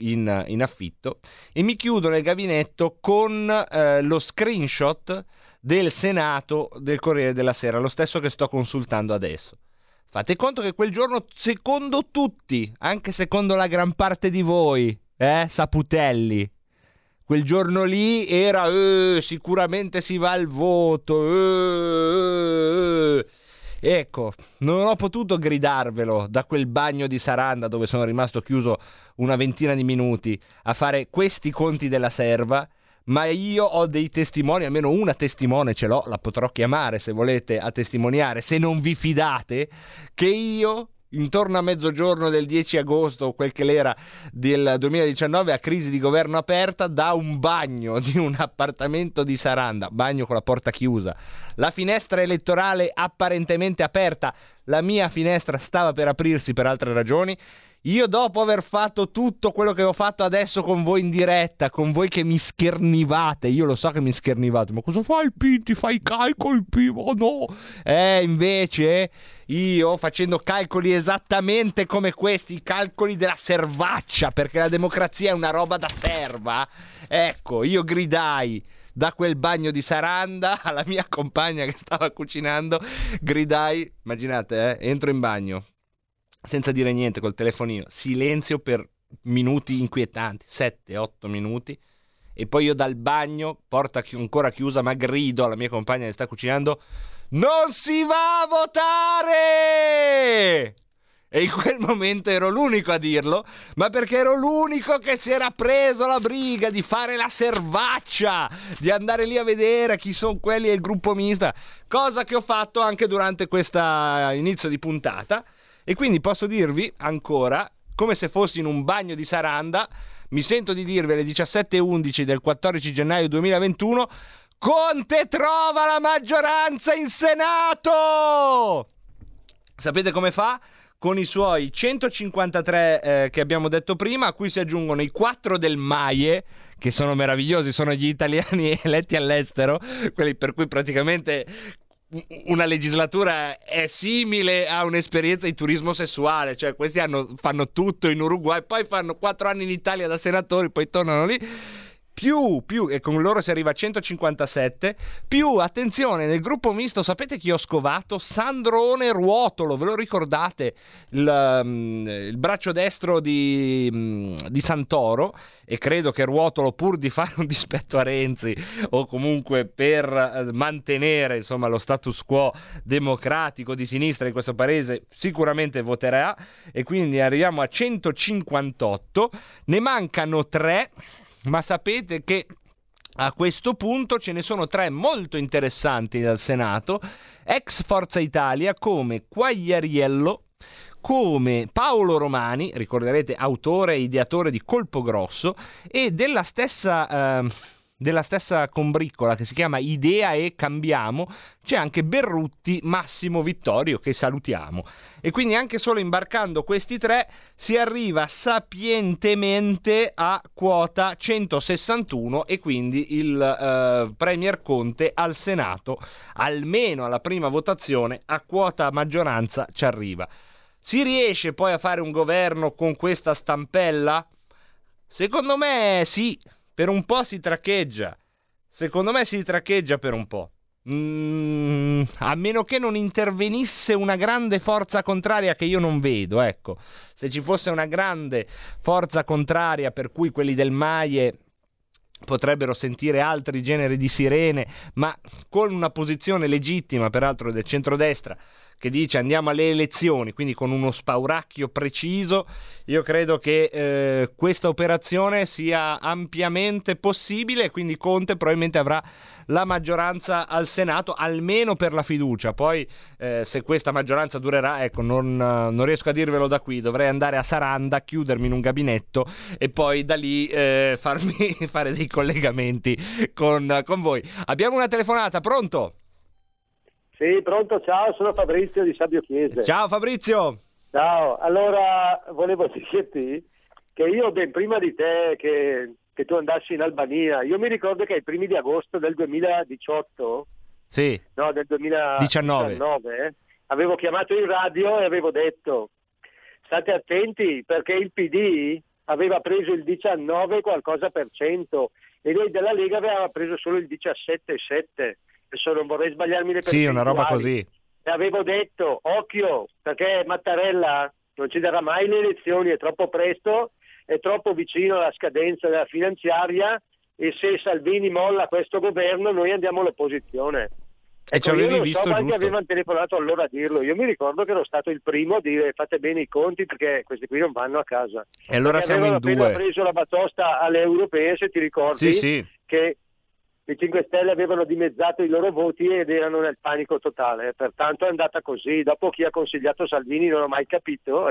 in affitto, e mi chiudo nel gabinetto con lo screenshot del Senato del Corriere della Sera, lo stesso che sto consultando adesso. Fate conto che quel giorno, secondo tutti, anche secondo la gran parte di voi, saputelli, quel giorno lì era sicuramente si va al voto, Ecco, non ho potuto gridarvelo da quel bagno di Saranda dove sono rimasto chiuso una ventina di minuti a fare questi conti della serva, ma io ho dei testimoni, almeno una testimone ce l'ho, la potrò chiamare se volete a testimoniare, se non vi fidate, che io intorno a mezzogiorno del 10 agosto o quel che l'era del 2019, a crisi di governo aperta, da un bagno di un appartamento di Saranda, bagno con la porta chiusa, la finestra elettorale apparentemente aperta, la mia finestra stava per aprirsi per altre ragioni, io dopo aver fatto tutto quello che ho fatto adesso con voi in diretta, con voi che mi schernivate, io lo so che mi schernivate, ma cosa fai il P? Ti fai i calcoli P? Ma no! Invece io, facendo calcoli esattamente come questi, i calcoli della servaccia, perché la democrazia è una roba da serva, ecco, io gridai da quel bagno di Saranda alla mia compagna che stava cucinando, gridai, immaginate, entro in bagno, senza dire niente col telefonino, silenzio per minuti inquietanti, 7-8 minuti, e poi io dal bagno, porta ancora chiusa, ma grido alla mia compagna che sta cucinando: non si va a votare! E in quel momento ero l'unico a dirlo, ma perché ero l'unico che si era preso la briga di fare la servaccia, di andare lì a vedere chi sono quelli del gruppo mista, cosa che ho fatto anche durante questa inizio di puntata. E quindi posso dirvi ancora, come se fossi in un bagno di Saranda, mi sento di dirvi alle 17:11 del 14 gennaio 2021, Conte trova la maggioranza in Senato! Sapete come fa? Con i suoi 153 che abbiamo detto prima, a cui si aggiungono i 4 del MAIE, che sono meravigliosi, sono gli italiani eletti all'estero, quelli per cui praticamente una legislatura è simile a un'esperienza di turismo sessuale, cioè questi fanno tutto in Uruguay, poi fanno 4 anni in Italia da senatori, poi tornano lì, più e con loro si arriva a 157, più, attenzione, nel gruppo misto sapete chi ho scovato? Sandrone Ruotolo, ve lo ricordate? Il braccio destro di Santoro, e credo che Ruotolo, pur di fare un dispetto a Renzi o comunque per mantenere insomma lo status quo democratico di sinistra in questo paese, sicuramente voterà, e quindi arriviamo a 158, ne mancano 3. Ma sapete che a questo punto ce ne sono 3 molto interessanti dal Senato, ex Forza Italia come Quagliariello, come Paolo Romani, ricorderete autore e ideatore di Colpo Grosso, e della stessa combriccola che si chiama Idea e Cambiamo c'è anche Berrutti, Massimo Vittorio, che salutiamo, e quindi anche solo imbarcando questi 3 si arriva sapientemente a quota 161, e quindi il Premier Conte al Senato, almeno alla prima votazione, a quota maggioranza ci arriva. Si riesce poi a fare un governo con questa stampella? Secondo me sì. Per un po' si traccheggia, secondo me si traccheggia per un po', a meno che non intervenisse una grande forza contraria che io non vedo, ecco, se ci fosse una grande forza contraria per cui quelli del MAIE potrebbero sentire altri generi di sirene, ma con una posizione legittima, peraltro del centrodestra, che dice andiamo alle elezioni, quindi con uno spauracchio preciso, io credo che questa operazione sia ampiamente possibile, e quindi Conte probabilmente avrà la maggioranza al Senato, almeno per la fiducia. Poi se questa maggioranza durerà, ecco, non riesco a dirvelo da qui, dovrei andare a Saranda, chiudermi in un gabinetto e poi da lì farmi fare dei collegamenti con voi. Abbiamo una telefonata, pronto? Sì, pronto, ciao, sono Fabrizio di Sabio Chiese. Ciao Fabrizio! Ciao, allora volevo dirti che io ben prima di te che tu andassi in Albania, io mi ricordo che ai primi di agosto del 2018, sì, no, del 2019, avevo chiamato in radio e avevo detto: state attenti perché il PD aveva preso il 19% e lei della Lega aveva preso solo il 17,7%. Adesso non vorrei sbagliarmi le percentuali. Sì, una roba così. E avevo detto, occhio, perché Mattarella non ci darà mai le elezioni, è troppo presto, è troppo vicino alla scadenza della finanziaria, e se Salvini molla questo governo noi andiamo all'opposizione. E ecco, ci avevi visto giusto. Quanti avevano telefonato allora a dirlo? Io mi ricordo che ero stato il primo a dire fate bene i conti perché questi qui non vanno a casa. E allora siamo in due. Avevano preso la batosta alle europee, se ti ricordi, sì. Che i 5 Stelle avevano dimezzato i loro voti ed erano nel panico totale. Pertanto è andata così. Dopo chi ha consigliato Salvini non ho mai capito,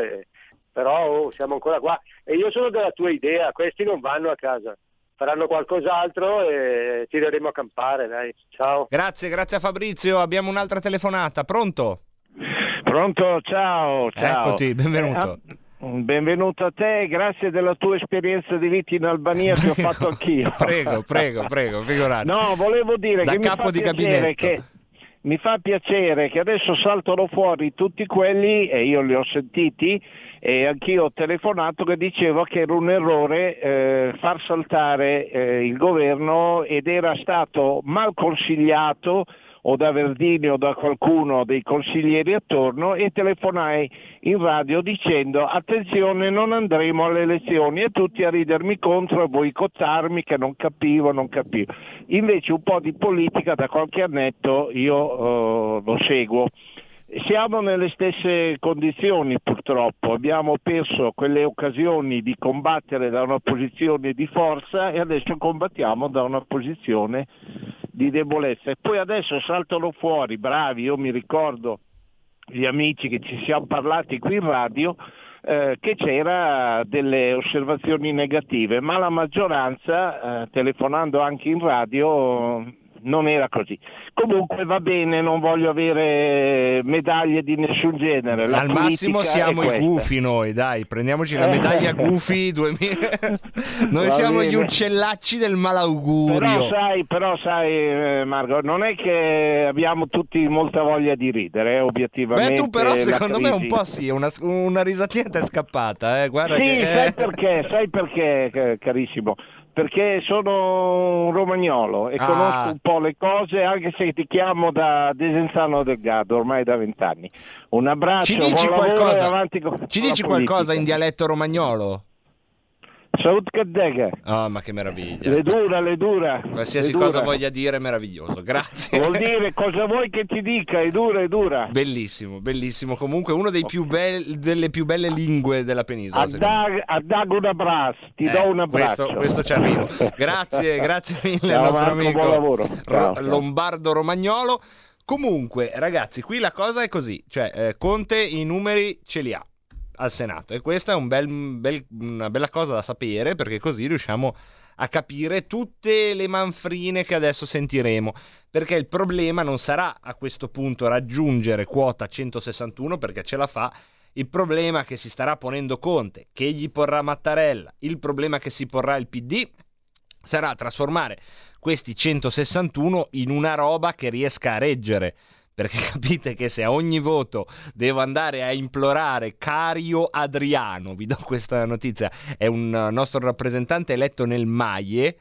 però siamo ancora qua. E io sono della tua idea, questi non vanno a casa. Faranno qualcos'altro e tireremo a campare, dai. Ciao. Grazie a Fabrizio. Abbiamo un'altra telefonata. Pronto? Pronto, ciao. Eccoti, benvenuto. Benvenuto a te, grazie della tua esperienza di vita in Albania che ho fatto anch'io. Prego, figurati. No, volevo dire da che capo mi fa di gabinetto. Che mi fa piacere che adesso saltano fuori tutti quelli, e io li ho sentiti, e anch'io ho telefonato, che dicevo che era un errore far saltare il governo ed era stato mal consigliato o da Verdini o da qualcuno dei consiglieri attorno, e telefonai in radio dicendo attenzione, non andremo alle elezioni, e tutti a ridermi contro e boicottarmi che non capivo. Invece un po' di politica da qualche annetto io lo seguo. Siamo nelle stesse condizioni purtroppo, abbiamo perso quelle occasioni di combattere da una posizione di forza e adesso combattiamo da una posizione di debolezza, e poi adesso saltano fuori, bravi, io mi ricordo gli amici che ci siamo parlati qui in radio, che c'era delle osservazioni negative, ma la maggioranza, telefonando anche in radio, non era così. Comunque va bene, non voglio avere medaglie di nessun genere. La al massimo siamo i gufi noi, dai, prendiamoci la medaglia gufi 2000. Noi va siamo bene. Gli uccellacci del malaugurio. Però sai Marco, non è che abbiamo tutti molta voglia di ridere, obiettivamente. Beh, tu però secondo crisi. Me un po' sì, una risatina è scappata, guarda sì, che sai perché carissimo. Perché sono un romagnolo e conosco un po' le cose, anche se ti chiamo da Desenzano del Garda ormai da 20 anni. Un abbraccio, Ci dici qualcosa in dialetto romagnolo? Salut Caddega. Ah, ma che meraviglia. Le dura. Qualsiasi cosa voglia dire è meraviglioso, grazie. Vuol dire cosa vuoi che ti dica, è dura. Bellissimo, comunque uno dei delle più belle lingue della penisola. Addago un abbraccio, do un abbraccio. Questo ci arrivo. Grazie mille al nostro amico. Buon lavoro. Lombardo romagnolo. Comunque ragazzi, qui la cosa è così, cioè Conte i numeri ce li ha al Senato, e questa è una bella cosa da sapere, perché così riusciamo a capire tutte le manfrine che adesso sentiremo, perché il problema non sarà a questo punto raggiungere quota 161, perché ce la fa. Il problema che si starà ponendo Conte, che gli porrà Mattarella, il problema che si porrà il PD sarà trasformare questi 161 in una roba che riesca a reggere. Perché capite che se a ogni voto devo andare a implorare Cario Adriano, vi do questa notizia, è un nostro rappresentante eletto nel MAIE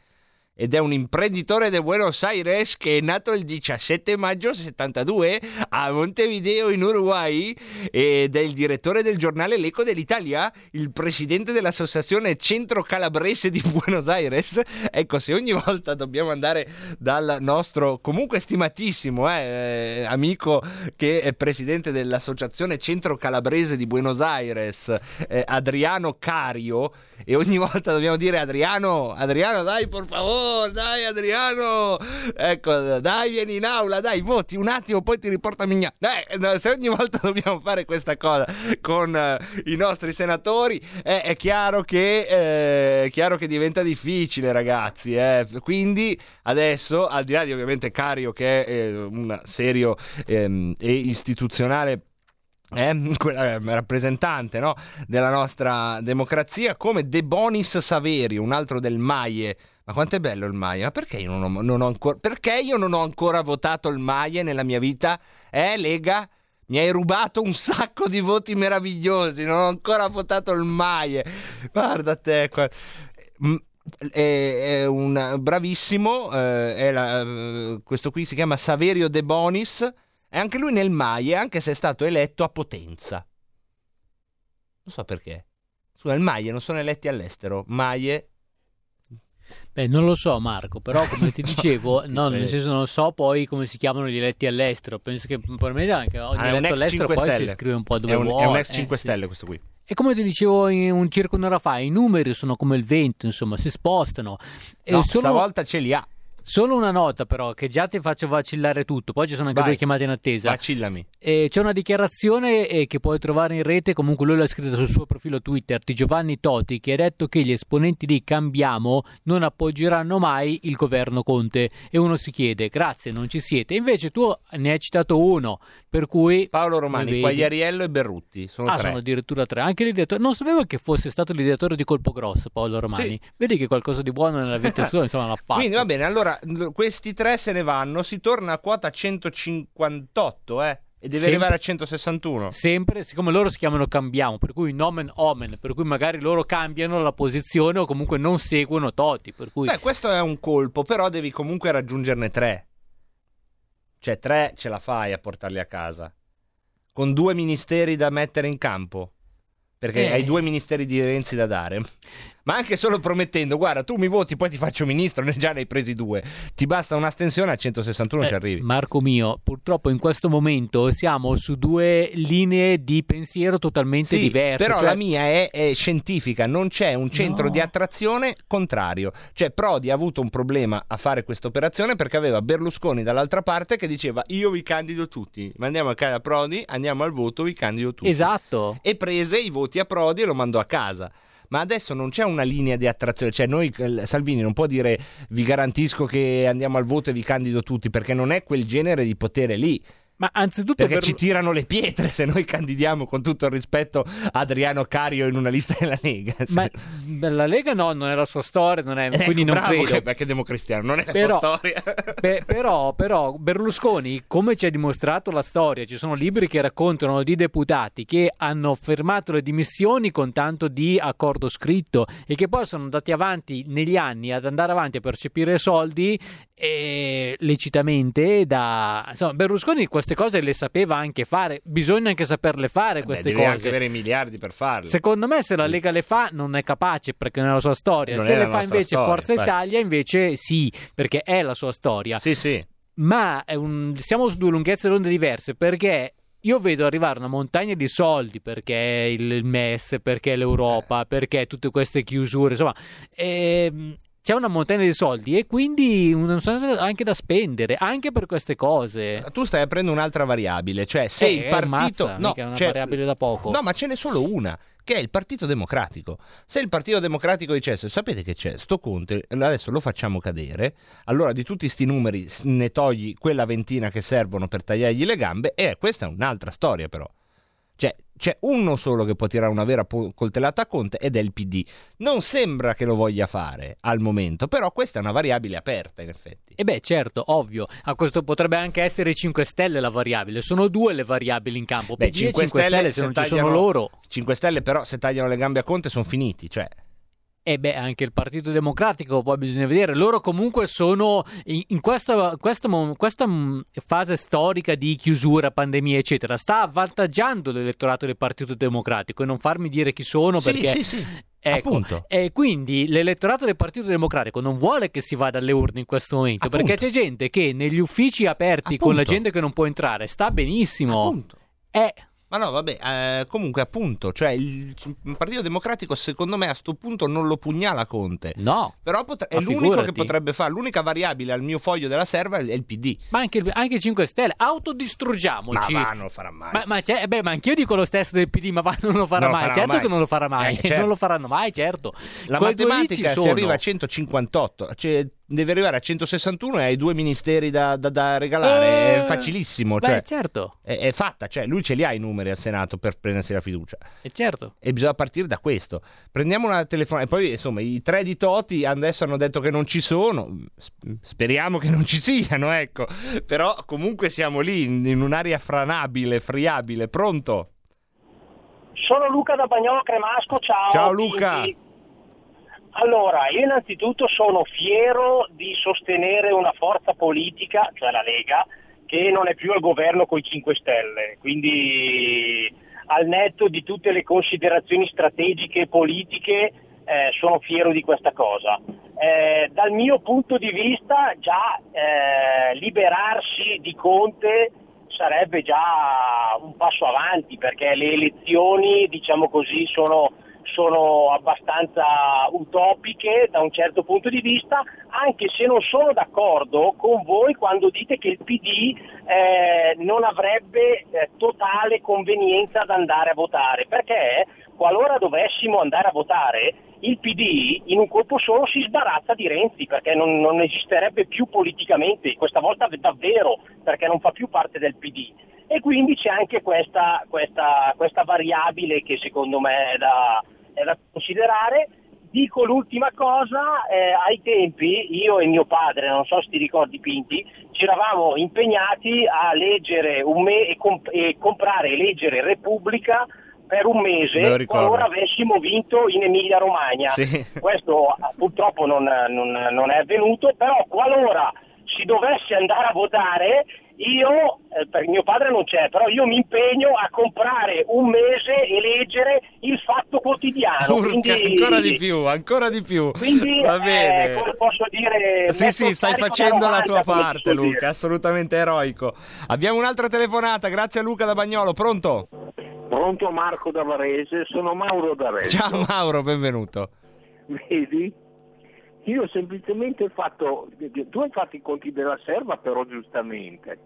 ed è un imprenditore di Buenos Aires che è nato il 17 maggio 72 a Montevideo in Uruguay ed è il direttore del giornale L'Eco dell'Italia, il presidente dell'associazione Centro Calabrese di Buenos Aires. Ecco, se ogni volta dobbiamo andare dal nostro comunque stimatissimo amico che è presidente dell'associazione Centro Calabrese di Buenos Aires, Adriano Cario, e ogni volta dobbiamo dire Adriano dai, per favore. Dai Adriano, ecco, dai, vieni in aula, dai, voti un attimo, poi ti riporta a Mignà. Se ogni volta dobbiamo fare questa cosa con i nostri senatori, è chiaro che diventa difficile, ragazzi. Quindi adesso, al di là di ovviamente Cario, che è un serio e istituzionale rappresentante, no, della nostra democrazia, come De Bonis Saveri, un altro del MAIE. Ma quanto è bello il MAIE? Ma perché io non ho ancora votato il MAIE nella mia vita? Lega? mi hai rubato un sacco di voti meravigliosi, non ho ancora votato il MAIE, guarda te qua. È un bravissimo, questo qui si chiama Saverio De Bonis, è anche lui nel MAIE, anche se è stato eletto a Potenza, non so perché. Scusa, il MAIE non sono eletti all'estero, MAIE. Beh, non lo so, Marco, però come ti dicevo, no, nel senso non so poi come si chiamano gli eletti all'estero, penso che per me anche ogni eletto all'estero poi stelle. Si iscrive un po' dove vuole. È un ex 5 stelle, sì. Questo qui. E come ti dicevo un circa un'ora fa, i numeri sono come il vento, insomma, si spostano. E no, solo... stavolta ce li ha. Solo una nota però, che già ti faccio vacillare tutto, poi ci sono anche due chiamate in attesa. Vacillami. C'è una dichiarazione che puoi trovare in rete, comunque lui l'ha scritta sul suo profilo Twitter, di Giovanni Toti, che ha detto che gli esponenti di Cambiamo non appoggeranno mai il governo Conte. E uno si chiede, grazie, non ci siete. Invece tu ne hai citato uno, per cui... Paolo Romani, Quagliariello e Berrutti, sono tre. Sono addirittura tre. Anche l'ideatore... Non sapevo che fosse stato l'ideatore di Colpo Grosso, Paolo Romani. Sì. Vedi che qualcosa di buono nella vita sua, insomma, l'ha fatto. Quindi va bene, allora... questi tre se ne vanno, si torna a quota 158 e deve arrivare a 161 sempre, siccome loro si chiamano Cambiamo, per cui nomen omen, per cui magari loro cambiano la posizione o comunque non seguono Toti, per cui... Beh, questo è un colpo, però devi comunque raggiungerne tre, cioè tre ce la fai a portarli a casa con due ministeri da mettere in campo, perché hai due ministeri di Renzi da dare, ma anche solo promettendo, guarda, tu mi voti poi ti faccio ministro, già ne hai presi due, ti basta un'astensione, a 161 ci arrivi. Marco mio, purtroppo in questo momento siamo su due linee di pensiero totalmente diverse, però cioè... la mia è scientifica, non c'è un centro di attrazione contrario, cioè Prodi ha avuto un problema a fare questa operazione perché aveva Berlusconi dall'altra parte che diceva io vi candido tutti, mandiamo a casa Prodi, andiamo al voto, vi candido tutti, esatto, e prese i voti a Prodi e lo mandò a casa. Ma adesso non c'è una linea di attrazione, cioè noi, Salvini non può dire vi garantisco che andiamo al voto e vi candido tutti, perché non è quel genere di potere lì. Ma anzitutto perché ci tirano le pietre se noi candidiamo, con tutto il rispetto, Adriano Cario in una lista della Lega. Ma la Lega no, non è la sua storia, non è, quindi non credo. Che, perché è democristiano, non è la sua storia. Però Berlusconi, come ci ha dimostrato la storia, ci sono libri che raccontano di deputati che hanno firmato le dimissioni con tanto di accordo scritto e che poi sono andati avanti negli anni ad andare avanti a percepire soldi lecitamente da... Insomma, Berlusconi queste cose le sapeva anche fare, bisogna anche saperle fare queste cose, anche avere i miliardi per farle. Secondo me se la Lega le fa non è capace perché non è la sua storia, non se le fa invece storia, Forza Italia invece sì, perché è la sua storia, sì, ma siamo su due lunghezze d'onda diverse, perché io vedo arrivare una montagna di soldi perché il MES, perché l'Europa, perché tutte queste chiusure, insomma c'è una montagna di soldi e quindi anche da spendere, anche per queste cose. Tu stai aprendo un'altra variabile, cioè se il partito... Ammazza, no, mica è una variabile da poco. No, ma ce n'è solo una, che è il Partito Democratico. Se il Partito Democratico dicesse, sapete che c'è, sto Conte, adesso lo facciamo cadere, allora di tutti sti numeri ne togli quella ventina che servono per tagliargli le gambe, e questa è un'altra storia però. Cioè, c'è uno solo che può tirare una vera coltellata a Conte ed è il PD. Non sembra che lo voglia fare al momento, però questa è una variabile aperta in effetti. E beh, certo, ovvio. A questo potrebbe anche essere 5 Stelle la variabile. Sono due le variabili in campo. Beh, 5 Stelle se non tagliano, ci sono loro. 5 Stelle però se tagliano le gambe a Conte sono finiti, cioè... E beh, anche il Partito Democratico, poi bisogna vedere, loro comunque sono in questa fase storica di chiusura, pandemia eccetera, sta avvantaggiando l'elettorato del Partito Democratico, e non farmi dire chi sono perché... Sì. Ecco, e quindi l'elettorato del Partito Democratico non vuole che si vada alle urne in questo momento, appunto, perché c'è gente che negli uffici aperti, appunto, con la gente che non può entrare sta benissimo, appunto. Ma no, vabbè, comunque appunto, cioè il Partito Democratico secondo me a sto punto non lo pugnala Conte. No. Però è l'unico che potrebbe fare, l'unica variabile al mio foglio della serva è il PD. Ma anche 5 Stelle, autodistruggiamoci. Ma non lo farà mai. Ma anch'io dico lo stesso del PD, ma non lo farà mai. Certo mai. Che non lo farà mai, certo. Non lo faranno mai, certo. La matematica, se arriva a 158, cioè devi arrivare a 161 e hai due ministeri da regalare, è facilissimo, cioè, beh, certo. È fatta, cioè lui ce li ha i numeri al Senato per prendersi la fiducia, è certo, e bisogna partire da questo. Prendiamo una telefonata e poi insomma i tre di Toti adesso hanno detto che non ci sono, speriamo che non ci siano, ecco, però comunque siamo lì in un'area franabile, friabile. Pronto? Sono Luca da Bagnolo Cremasco, ciao. Ciao Luca. Allora, io innanzitutto sono fiero di sostenere una forza politica, cioè la Lega, che non è più al governo coi 5 Stelle, quindi al netto di tutte le considerazioni strategiche e politiche sono fiero di questa cosa. Dal mio punto di vista già liberarsi di Conte sarebbe già un passo avanti, perché le elezioni, diciamo così, sono abbastanza utopiche da un certo punto di vista, anche se non sono d'accordo con voi quando dite che il PD non avrebbe totale convenienza ad andare a votare, perché qualora dovessimo andare a votare il PD in un colpo solo si sbarazza di Renzi, perché non esisterebbe più politicamente, questa volta davvero, perché non fa più parte del PD. E quindi c'è anche questa variabile che secondo me è da considerare. Dico l'ultima cosa, ai tempi io e mio padre, non so se ti ricordi Pinti, ci eravamo impegnati a leggere comprare e leggere Repubblica per un mese qualora avessimo vinto in Emilia-Romagna. Sì. Questo purtroppo non è avvenuto, però qualora si dovesse andare a votare io, per mio padre non c'è, però io mi impegno a comprare un mese e leggere il Fatto Quotidiano. Urca, quindi, ancora di più. Quindi, va bene. Come posso dire... Sì, stai facendo la tua parte, Luca, dire. Assolutamente eroico. Abbiamo un'altra telefonata, grazie a Luca da Bagnolo. Pronto? Pronto, Marco da Varese, sono Mauro da Reggio. Ciao Mauro, benvenuto. Vedi? Io ho semplicemente fatto, tu hai fatto i conti della serva però giustamente,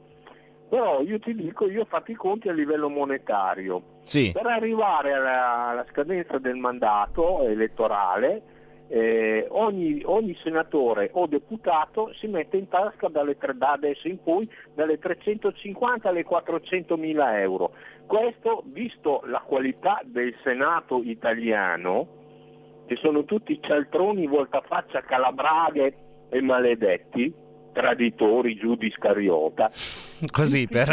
però io ti dico, io ho fatto i conti a livello monetario, sì. Per arrivare alla scadenza del mandato elettorale ogni senatore o deputato si mette in tasca da adesso in poi dalle 350 alle 400.000 euro, questo visto la qualità del Senato italiano, che sono tutti cialtroni, voltafaccia, calabraghe e maledetti, traditori, Giuda Iscariota. Così per...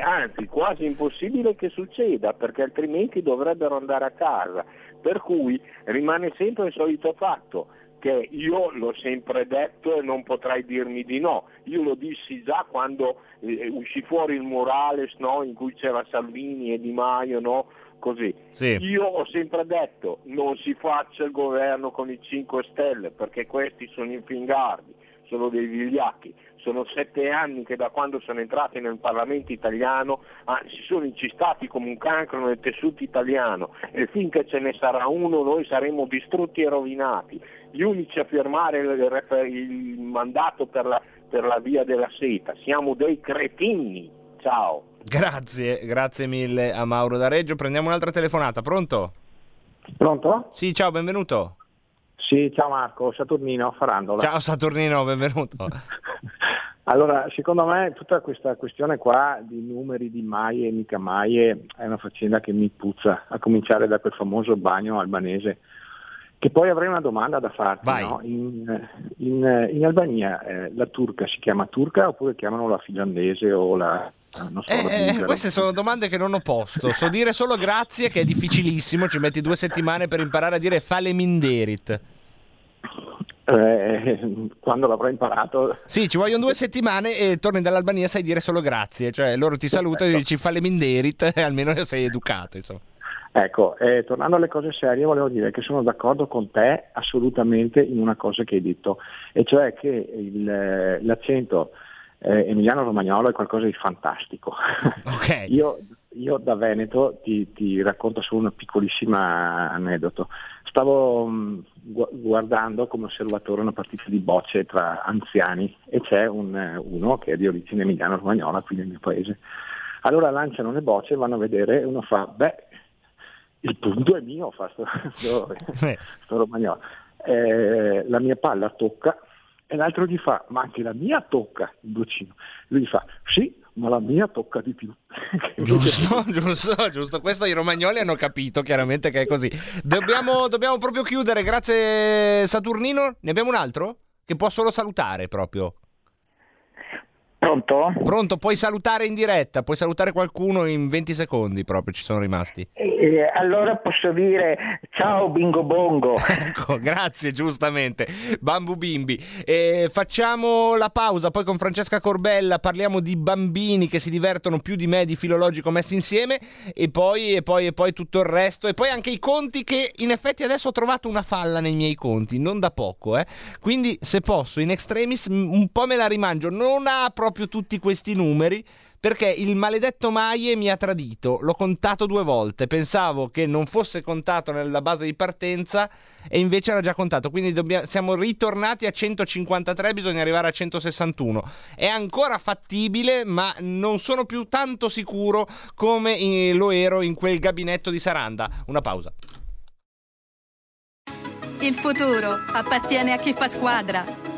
Anzi, quasi impossibile che succeda, perché altrimenti dovrebbero andare a casa. Per cui rimane sempre il solito fatto, che io l'ho sempre detto e non potrai dirmi di no. Io lo dissi già quando uscì fuori il murales, no, in cui c'era Salvini e Di Maio, no? Così. Sì. Io ho sempre detto non si faccia il governo con i 5 Stelle perché questi sono infingardi, sono dei vigliacchi, sono 7 anni che da quando sono entrati nel Parlamento italiano si sono incistati come un cancro nel tessuto italiano e finché ce ne sarà uno noi saremo distrutti e rovinati, gli unici a firmare il mandato per la via della seta, siamo dei cretini, ciao. Grazie mille a Mauro da Reggio. Prendiamo un'altra telefonata. Pronto? Pronto? Sì, ciao, benvenuto. Sì, ciao Marco, Saturnino Farandola. Ciao Saturnino, benvenuto. Allora, secondo me tutta questa questione qua di numeri di MAIE e mica MAIE è una faccenda che mi puzza, a cominciare da quel famoso bagno albanese. Che poi avrei una domanda da farti, no? In Albania la turca si chiama turca oppure chiamano la finlandese o la... Non so, queste sono domande che non ho posto. So dire solo grazie, che è difficilissimo, ci metti 2 settimane per imparare a dire faleminderit. Quando l'avrò imparato? Sì, ci vogliono 2 settimane e torni dall'Albania sai dire solo grazie, cioè loro ti salutano e dici faleminderit e almeno sei educato, insomma. Ecco, tornando alle cose serie, volevo dire che sono d'accordo con te assolutamente in una cosa che hai detto, e cioè che l'accento emiliano romagnolo è qualcosa di fantastico. Okay. Io da Veneto ti racconto solo una piccolissima aneddoto. Stavo guardando come osservatore una partita di bocce tra anziani e c'è uno che è di origine emiliano romagnola qui nel mio paese. Allora lanciano le bocce, vanno a vedere e uno fa il punto è mio, fa sto romagnolo. La mia palla tocca E l'altro gli fa, ma anche la mia tocca il bacino. Lui gli fa, sì, ma la mia tocca di più. giusto. Questo i romagnoli hanno capito chiaramente che è così. Dobbiamo proprio chiudere, grazie Saturnino. Ne abbiamo un altro? Che può solo salutare proprio. Pronto? Pronto, puoi salutare in diretta, puoi salutare qualcuno in 20 secondi proprio, ci sono rimasti. Allora posso dire ciao Bingo Bongo. Ecco, grazie, giustamente, Bambu Bimbi. Facciamo la pausa, poi con Francesca Corbella parliamo di bambini che si divertono più di me di Filologico messi insieme e poi tutto il resto e poi anche i conti, che in effetti adesso ho trovato una falla nei miei conti, non da poco, eh. Quindi se posso in extremis un po' me la rimangio, non ha proprio tutti questi numeri, perché il maledetto MAIE mi ha tradito, l'ho contato 2 volte, pensavo che non fosse contato nella base di partenza e invece era già contato, quindi siamo ritornati a 153, bisogna arrivare a 161, è ancora fattibile ma non sono più tanto sicuro come lo ero in quel gabinetto di Saranda. Una pausa. Il futuro appartiene a chi fa squadra.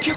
Chi ha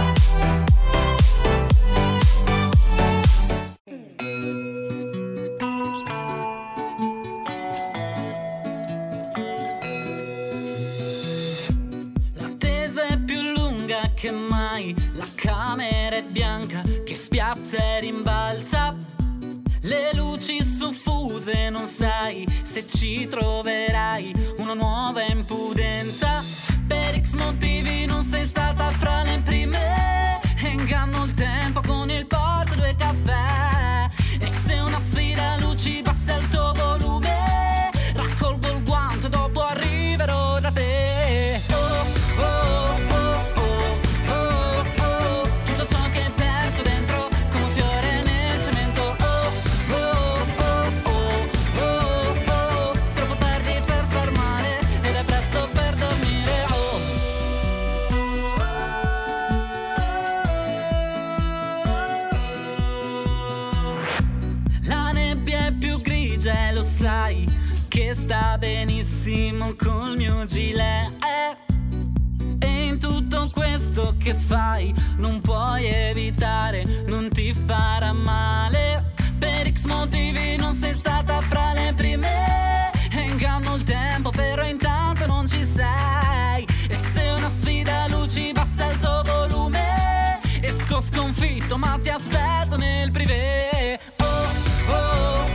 Che mai la camera è bianca, che spiazza e rimbalza, le luci soffuse, non sai se ci troverai una nuova impudenza. Per X motivi non sei stata fra le prime, inganno il tempo con il porto 2 caffè, e se una sfida luci bassa il tuo volume, raccolgo il guanto, dopo arriverò da te. Oh, oh, sai che sta benissimo col mio gilet, e in tutto questo che fai non puoi evitare, non ti farà male. Per X motivi non sei stata fra le prime, inganno il tempo però intanto non ci sei, e se una sfida luci bassa il tuo volume, esco sconfitto ma ti aspetto nel privé. Oh, oh, oh.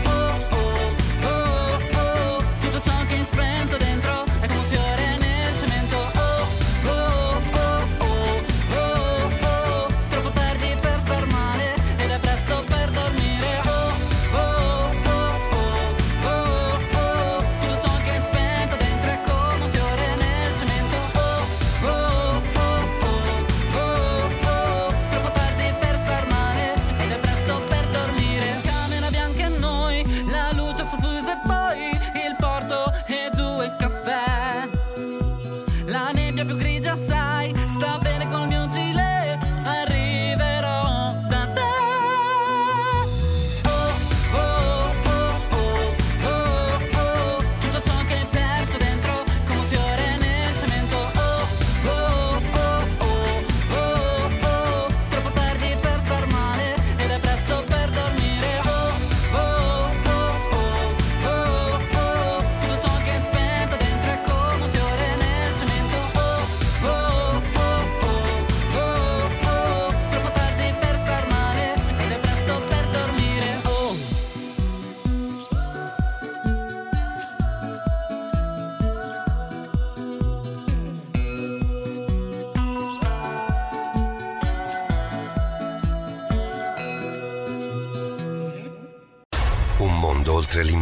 viaggiando oltre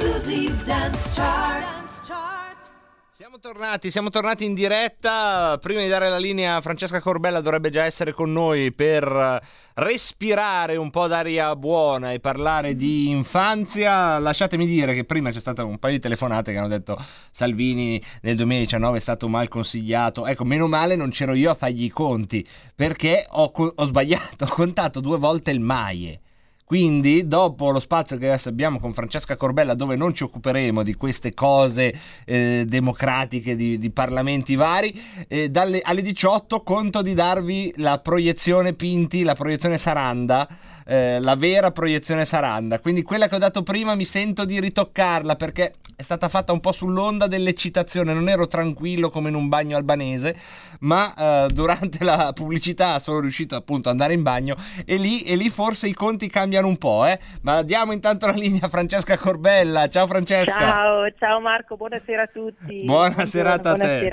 Exclusive Dance Chart. Siamo tornati in diretta. Prima di dare la linea a Francesca Corbella, dovrebbe già essere con noi per respirare un po' d'aria buona e parlare di infanzia. Lasciatemi dire che prima c'è stato un paio di telefonate che hanno detto Salvini nel 2019 è stato mal consigliato. Ecco, meno male non c'ero io a fargli i conti, perché ho sbagliato, ho contato 2 volte il MAIE. Quindi, dopo lo spazio che adesso abbiamo con Francesca Corbella, dove non ci occuperemo di queste cose democratiche, di parlamenti vari, alle 18 conto di darvi la proiezione Pinti, la proiezione Saranda, la vera proiezione Saranda. Quindi quella che ho dato prima mi sento di ritoccarla, perché è stata fatta un po' sull'onda dell'eccitazione. Non ero tranquillo come in un bagno albanese, ma durante la pubblicità sono riuscito appunto ad andare in bagno e lì forse i conti cambiano un po', ma diamo intanto la linea a Francesca Corbella. Ciao Francesca. Ciao Marco, buonasera a tutti. Buonasera a te.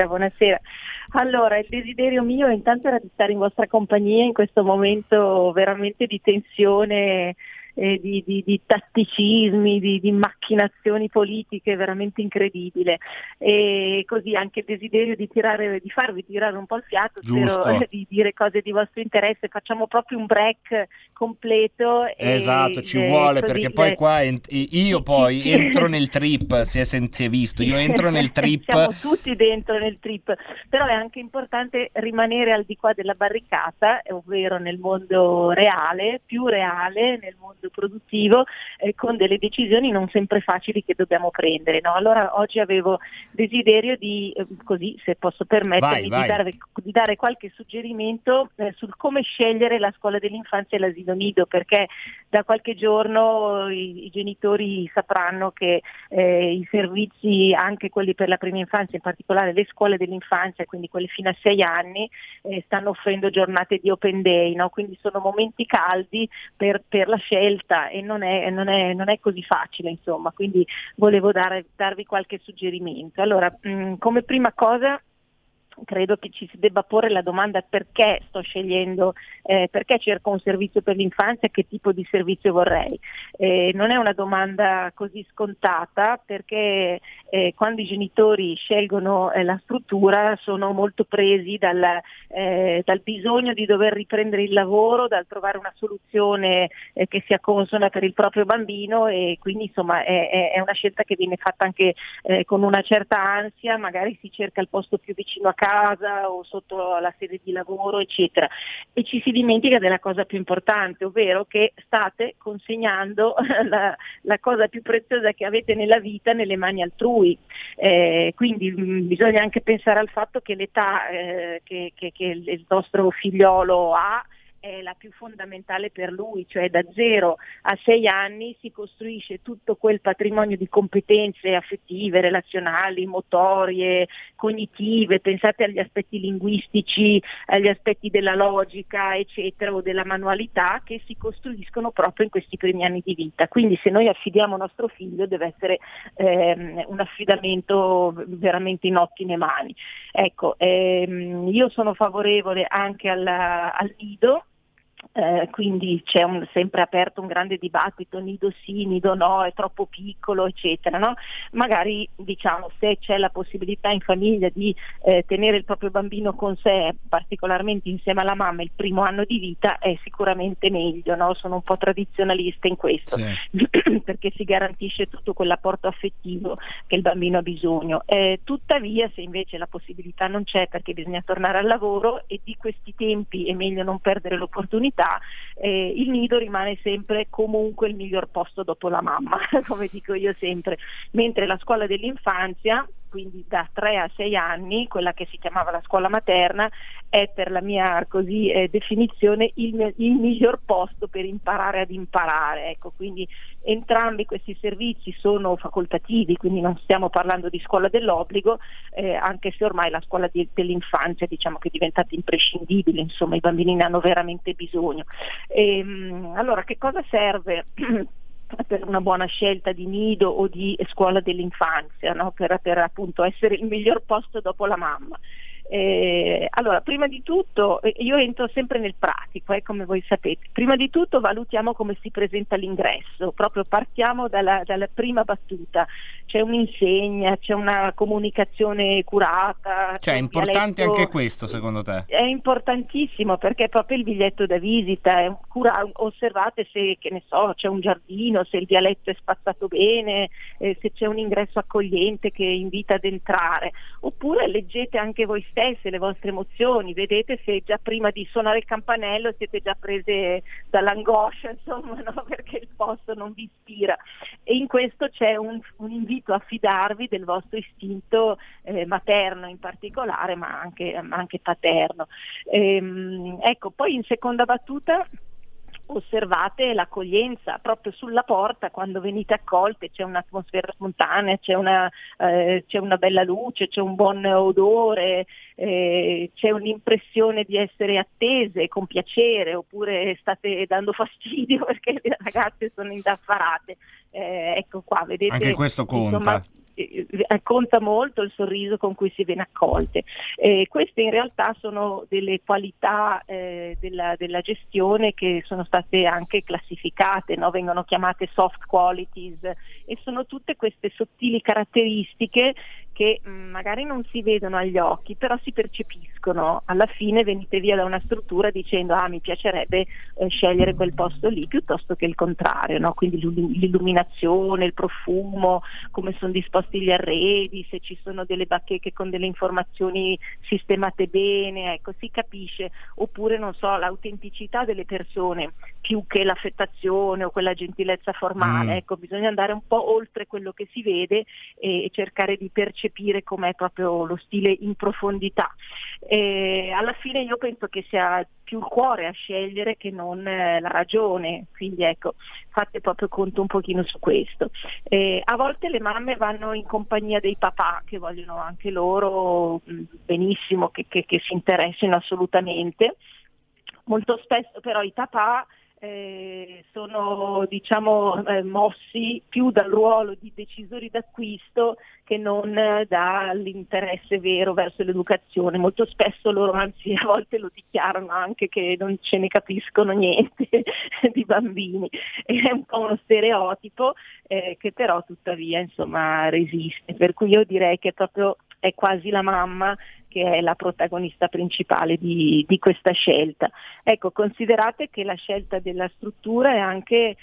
Allora, il desiderio mio intanto era di stare in vostra compagnia in questo momento veramente di tensione, di tatticismi, di macchinazioni politiche veramente incredibile, e così anche il desiderio di farvi tirare un po' il fiato. Giusto. Spero di dire cose di vostro interesse. Facciamo proprio un break completo. Esatto, ci vuole, perché poi qua io entro nel trip, si è visto, io entro nel trip. Siamo tutti dentro nel trip, però è anche importante rimanere al di qua della barricata, ovvero nel mondo reale, più reale, nel mondo produttivo, con delle decisioni non sempre facili che dobbiamo prendere, no? Allora oggi avevo desiderio di, così se posso permettermi, di dare qualche suggerimento sul come scegliere la scuola dell'infanzia e l'asilo nido, perché da qualche giorno i genitori sapranno che i servizi, anche quelli per la prima infanzia, in particolare le scuole dell'infanzia, quindi quelle fino a 6 anni, stanno offrendo giornate di open day, no? Quindi sono momenti caldi per la scelta, e non è così facile, insomma. Quindi volevo darvi qualche suggerimento. Allora, come prima cosa credo che ci si debba porre la domanda: perché sto scegliendo, perché cerco un servizio per l'infanzia, che tipo di servizio vorrei? Non è una domanda così scontata, perché quando i genitori scelgono la struttura sono molto presi dal bisogno di dover riprendere il lavoro, dal trovare una soluzione che sia consona per il proprio bambino, e quindi insomma è una scelta che viene fatta anche con una certa ansia. Magari si cerca il posto più vicino a casa o sotto la sede di lavoro, eccetera, e ci si dimentica della cosa più importante, ovvero che state consegnando la cosa più preziosa che avete nella vita nelle mani altrui. Quindi bisogna anche pensare al fatto che l'età che il nostro figliolo ha è la più fondamentale per lui, cioè da 0 a 6 anni si costruisce tutto quel patrimonio di competenze affettive, relazionali, motorie, cognitive. Pensate agli aspetti linguistici, agli aspetti della logica, eccetera, o della manualità, che si costruiscono proprio in questi primi anni di vita. Quindi se noi affidiamo nostro figlio deve essere un affidamento veramente in ottime mani. Ecco, io sono favorevole anche al nido, Quindi c'è sempre aperto un grande dibattito, nido sì, nido no, è troppo piccolo, eccetera, no? Magari, diciamo, se c'è la possibilità in famiglia di tenere il proprio bambino con sé, particolarmente insieme alla mamma, il primo anno di vita è sicuramente meglio, no? Sono un po' tradizionalista in questo, sì. Perché si garantisce tutto quell'apporto affettivo che il bambino ha bisogno. Tuttavia, se invece la possibilità non c'è perché bisogna tornare al lavoro e di questi tempi è meglio non perdere l'opportunità, il nido rimane sempre comunque il miglior posto dopo la mamma, come dico io sempre, mentre la scuola dell'infanzia, quindi da 3 a 6 anni, quella che si chiamava la scuola materna, è per la mia così definizione il miglior posto per imparare ad imparare, ecco. Quindi entrambi questi servizi sono facoltativi, quindi non stiamo parlando di scuola dell'obbligo, anche se ormai la scuola dell'infanzia, diciamo, che è diventata imprescindibile, insomma i bambini ne hanno veramente bisogno. Allora, che cosa serve per una buona scelta di nido o di scuola dell'infanzia, no? Per appunto essere il miglior posto dopo la mamma? Allora, prima di tutto, io entro sempre nel pratico, come voi sapete, prima di tutto valutiamo come si presenta l'ingresso, proprio partiamo dalla prima battuta, c'è un'insegna, c'è una comunicazione curata. Cioè, è importante dialetto, anche questo secondo te? È importantissimo, perché è proprio il biglietto da visita, è osservate se, che ne so, c'è un giardino, se il dialetto è spazzato bene, se c'è un ingresso accogliente che invita ad entrare, oppure leggete anche voi stesse le vostre emozioni, vedete se già prima di suonare il campanello siete già prese dall'angoscia, insomma, no? Perché il posto non vi ispira, e in questo c'è un invito a fidarvi del vostro istinto materno in particolare, ma anche paterno. Ecco, poi in seconda battuta osservate l'accoglienza, proprio sulla porta quando venite accolte c'è un'atmosfera spontanea, c'è una bella luce, c'è un buon odore, c'è un'impressione di essere attese con piacere, oppure state dando fastidio perché le ragazze sono indaffarate. Ecco qua, vedete, anche questo conta. Insomma, conta molto il sorriso con cui si viene accolte. Queste in realtà sono delle qualità della gestione che sono state anche classificate, no? Vengono chiamate soft qualities, e sono tutte queste sottili caratteristiche che magari non si vedono agli occhi, però si percepiscono. Alla fine venite via da una struttura dicendo mi piacerebbe scegliere quel posto lì piuttosto che il contrario, no? Quindi l'illuminazione, il profumo, come sono disposti gli arredi, se ci sono delle bacheche con delle informazioni sistemate bene, ecco, si capisce. Oppure, non so, l'autenticità delle persone più che l'affettazione o quella gentilezza formale. Ecco, bisogna andare un po' oltre quello che si vede e cercare di percepire com'è proprio lo stile in profondità. Alla fine io penso che sia più il cuore a scegliere che non la ragione, quindi ecco, fate proprio conto un pochino su questo. A volte le mamme vanno in compagnia dei papà, che vogliono anche loro benissimo che si interessino assolutamente. Molto spesso però i papà sono, diciamo, mossi più dal ruolo di decisori d'acquisto che non dall'interesse vero verso l'educazione. Molto spesso loro, anzi a volte lo dichiarano anche, che non ce ne capiscono niente di bambini. È un po' uno stereotipo che però tuttavia, insomma, resiste, per cui io direi che proprio è quasi la mamma che è la protagonista principale di questa scelta. Ecco, considerate che la scelta della struttura è anche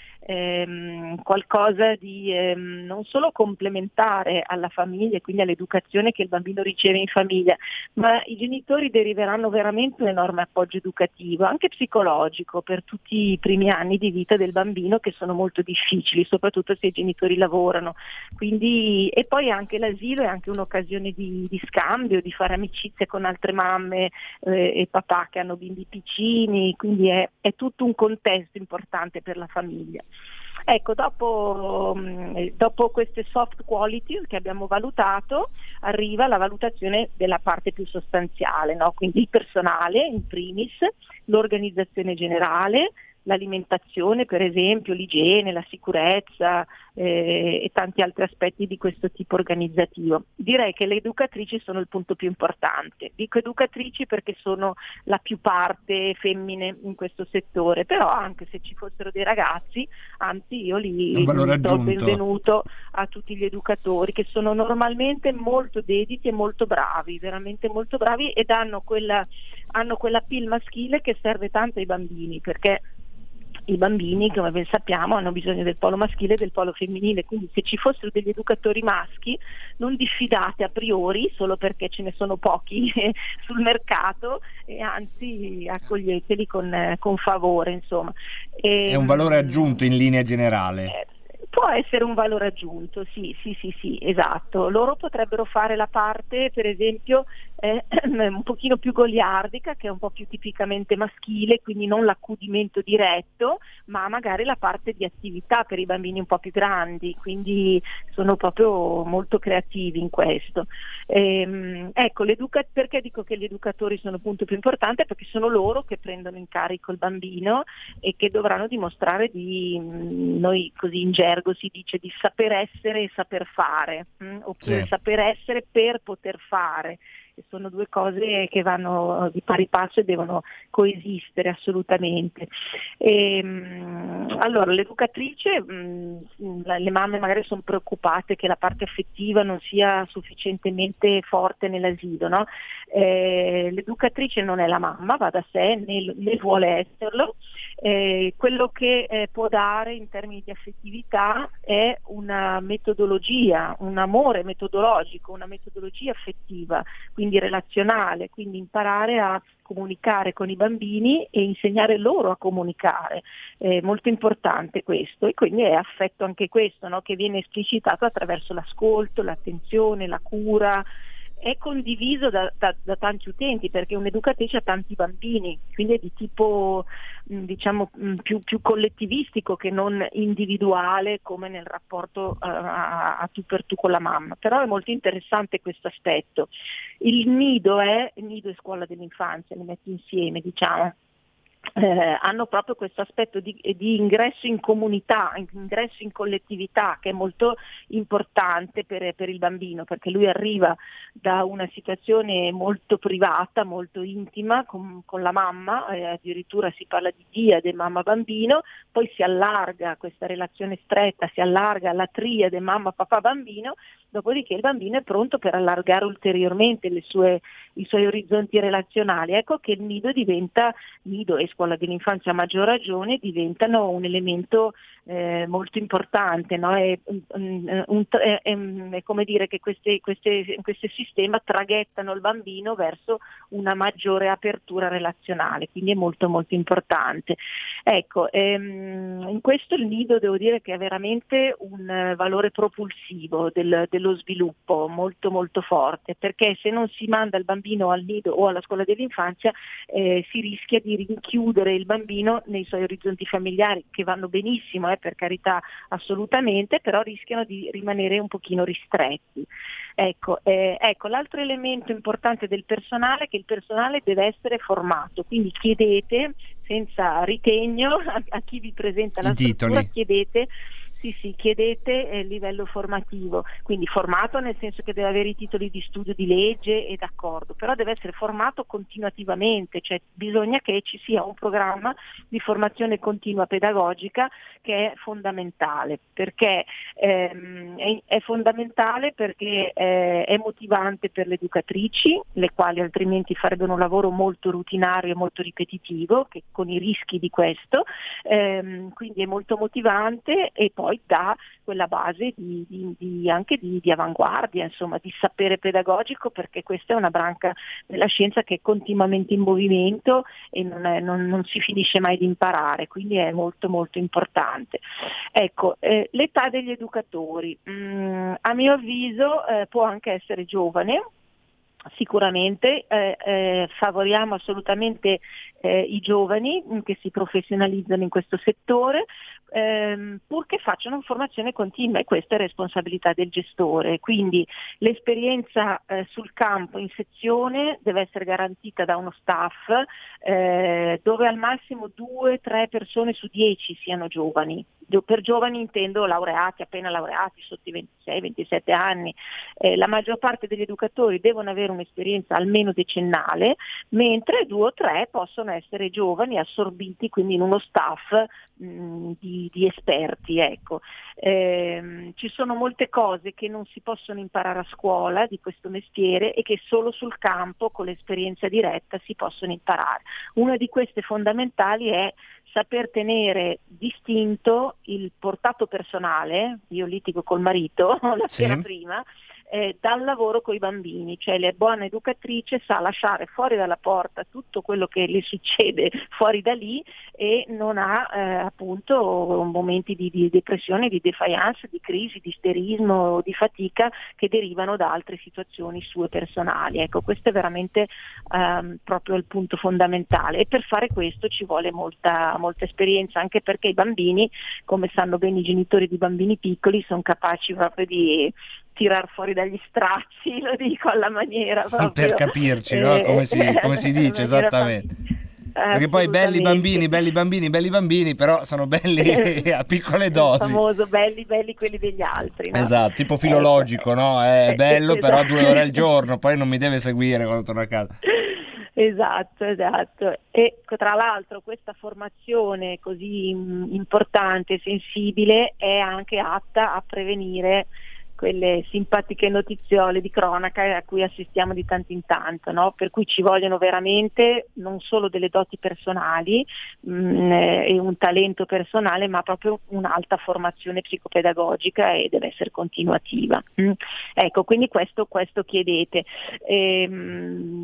qualcosa di non solo complementare alla famiglia e quindi all'educazione che il bambino riceve in famiglia, ma i genitori deriveranno veramente un enorme appoggio educativo, anche psicologico, per tutti i primi anni di vita del bambino, che sono molto difficili, soprattutto se i genitori lavorano. Quindi, e poi anche l'asilo è anche un'occasione di scambio, di fare amicizia con altre mamme e papà che hanno bimbi piccini, quindi è tutto un contesto importante per la famiglia. Ecco, dopo queste soft qualities che abbiamo valutato, arriva la valutazione della parte più sostanziale, no? Quindi il personale in primis, l'organizzazione generale, l'alimentazione per esempio, l'igiene, la sicurezza e tanti altri aspetti di questo tipo organizzativo. Direi che le educatrici sono il punto più importante. Dico educatrici perché sono la più parte femmine in questo settore, però anche se ci fossero dei ragazzi, anzi io li do il benvenuto a tutti gli educatori che sono normalmente molto dediti e molto bravi, veramente molto bravi, ed hanno quella pill maschile che serve tanto ai bambini, perché i bambini, come ben sappiamo, hanno bisogno del polo maschile e del polo femminile, quindi se ci fossero degli educatori maschi, non diffidate a priori solo perché ce ne sono pochi sul mercato, e anzi accoglieteli con favore, insomma. È un valore aggiunto in linea generale. Può essere un valore aggiunto, sì, esatto. Loro potrebbero fare la parte, per esempio, un pochino più goliardica, che è un po' più tipicamente maschile, quindi non l'accudimento diretto, ma magari la parte di attività per i bambini un po' più grandi, quindi sono proprio molto creativi in questo. Perché dico che gli educatori sono il punto più importante? Perché sono loro che prendono in carico il bambino e che dovranno dimostrare di, noi così in gergo si dice, di saper essere e saper fare, oppure sì, saper essere per poter fare. Sono due cose che vanno di pari passo e devono coesistere assolutamente. Allora, l'educatrice, le mamme magari sono preoccupate che la parte affettiva non sia sufficientemente forte nell'asilo, no? L'educatrice non è la mamma, va da sé, né vuole esserlo. Quello che può dare in termini di affettività è una metodologia, un amore metodologico, una metodologia affettiva, quindi relazionale, quindi imparare a comunicare con i bambini e insegnare loro a comunicare, è molto importante questo, e quindi è affetto anche questo, no? Che viene esplicitato attraverso l'ascolto, l'attenzione, la cura, è condiviso da tanti utenti, perché un'educatrice ha tanti bambini, quindi è di tipo diciamo più collettivistico che non individuale come nel rapporto a tu per tu con la mamma, però è molto interessante questo aspetto. Il nido e scuola dell'infanzia, li metti insieme, diciamo. Hanno proprio questo aspetto di ingresso in comunità, ingresso in collettività, che è molto importante per il bambino, perché lui arriva da una situazione molto privata, molto intima con la mamma, addirittura si parla di diade mamma bambino, poi si allarga questa relazione stretta, si allarga la triade mamma papà bambino, dopodiché il bambino è pronto per allargare ulteriormente i suoi orizzonti relazionali. Ecco che il nido diventa, nido e scuola dell'infanzia a maggior ragione, diventano un elemento molto importante, no? È come dire che questo sistema traghettano il bambino verso una maggiore apertura relazionale, quindi è molto molto importante. Ecco, in questo il nido devo dire che è veramente un valore propulsivo dello sviluppo molto molto forte, perché se non si manda il bambino al nido o alla scuola dell'infanzia si rischia di rinchiudere il bambino nei suoi orizzonti familiari, che vanno benissimo, per carità, assolutamente, però rischiano di rimanere un pochino ristretti. Ecco, l'altro elemento importante del personale è che il personale deve essere formato, quindi chiedete senza ritegno a chi vi presenta la struttura, chiedete livello formativo, quindi formato nel senso che deve avere i titoli di studio di legge e d'accordo, però deve essere formato continuativamente, cioè bisogna che ci sia un programma di formazione continua pedagogica, che è fondamentale, perché è fondamentale perché è motivante per le educatrici, le quali altrimenti farebbero un lavoro molto rutinario e molto ripetitivo, che con i rischi di questo, quindi è molto motivante, e poi da quella base anche di avanguardia, insomma, di sapere pedagogico, perché questa è una branca della scienza che è continuamente in movimento e non si finisce mai di imparare, quindi è molto molto importante. Ecco, l'età degli educatori, a mio avviso può anche essere giovane, Sicuramente favoriamo assolutamente i giovani che si professionalizzano in questo settore, purché facciano formazione continua, e questa è responsabilità del gestore. Quindi l'esperienza sul campo in sezione deve essere garantita da uno staff dove al massimo 2-3 persone su 10 siano giovani. Per giovani intendo laureati, appena laureati, sotto i 26-27 anni. La maggior parte degli educatori devono avere un'esperienza almeno decennale, mentre 2 o 3 possono essere giovani assorbiti quindi in uno staff di esperti. Ecco. Ci sono molte cose che non si possono imparare a scuola di questo mestiere e che solo sul campo con l'esperienza diretta si possono imparare. Una di queste fondamentali è saper tenere distinto il portato personale, io litigo col marito la sera prima, dal lavoro con i bambini, cioè la buona educatrice sa lasciare fuori dalla porta tutto quello che le succede fuori da lì e non ha appunto momenti di depressione, di defiance, di crisi, di isterismo, di fatica che derivano da altre situazioni sue personali. Ecco, questo è veramente proprio il punto fondamentale, e per fare questo ci vuole molta esperienza, anche perché i bambini, come sanno bene i genitori di bambini piccoli, sono capaci proprio di tirar fuori dagli stracci, lo dico alla maniera proprio. Per capirci, no? Come si dice esattamente. Perché poi belli bambini, però sono belli a piccole dosi. Il famoso belli quelli degli altri, no? Esatto, tipo Filologico, no? È bello, esatto. Però 2 ore al giorno, poi non mi deve seguire quando torno a casa. Esatto. E tra l'altro questa formazione così importante e sensibile è anche atta a prevenire quelle simpatiche notiziole di cronaca a cui assistiamo di tanto in tanto, no? Per cui ci vogliono veramente non solo delle doti personali e un talento personale, ma proprio un'alta formazione psicopedagogica, e deve essere continuativa. Ecco, quindi questo chiedete.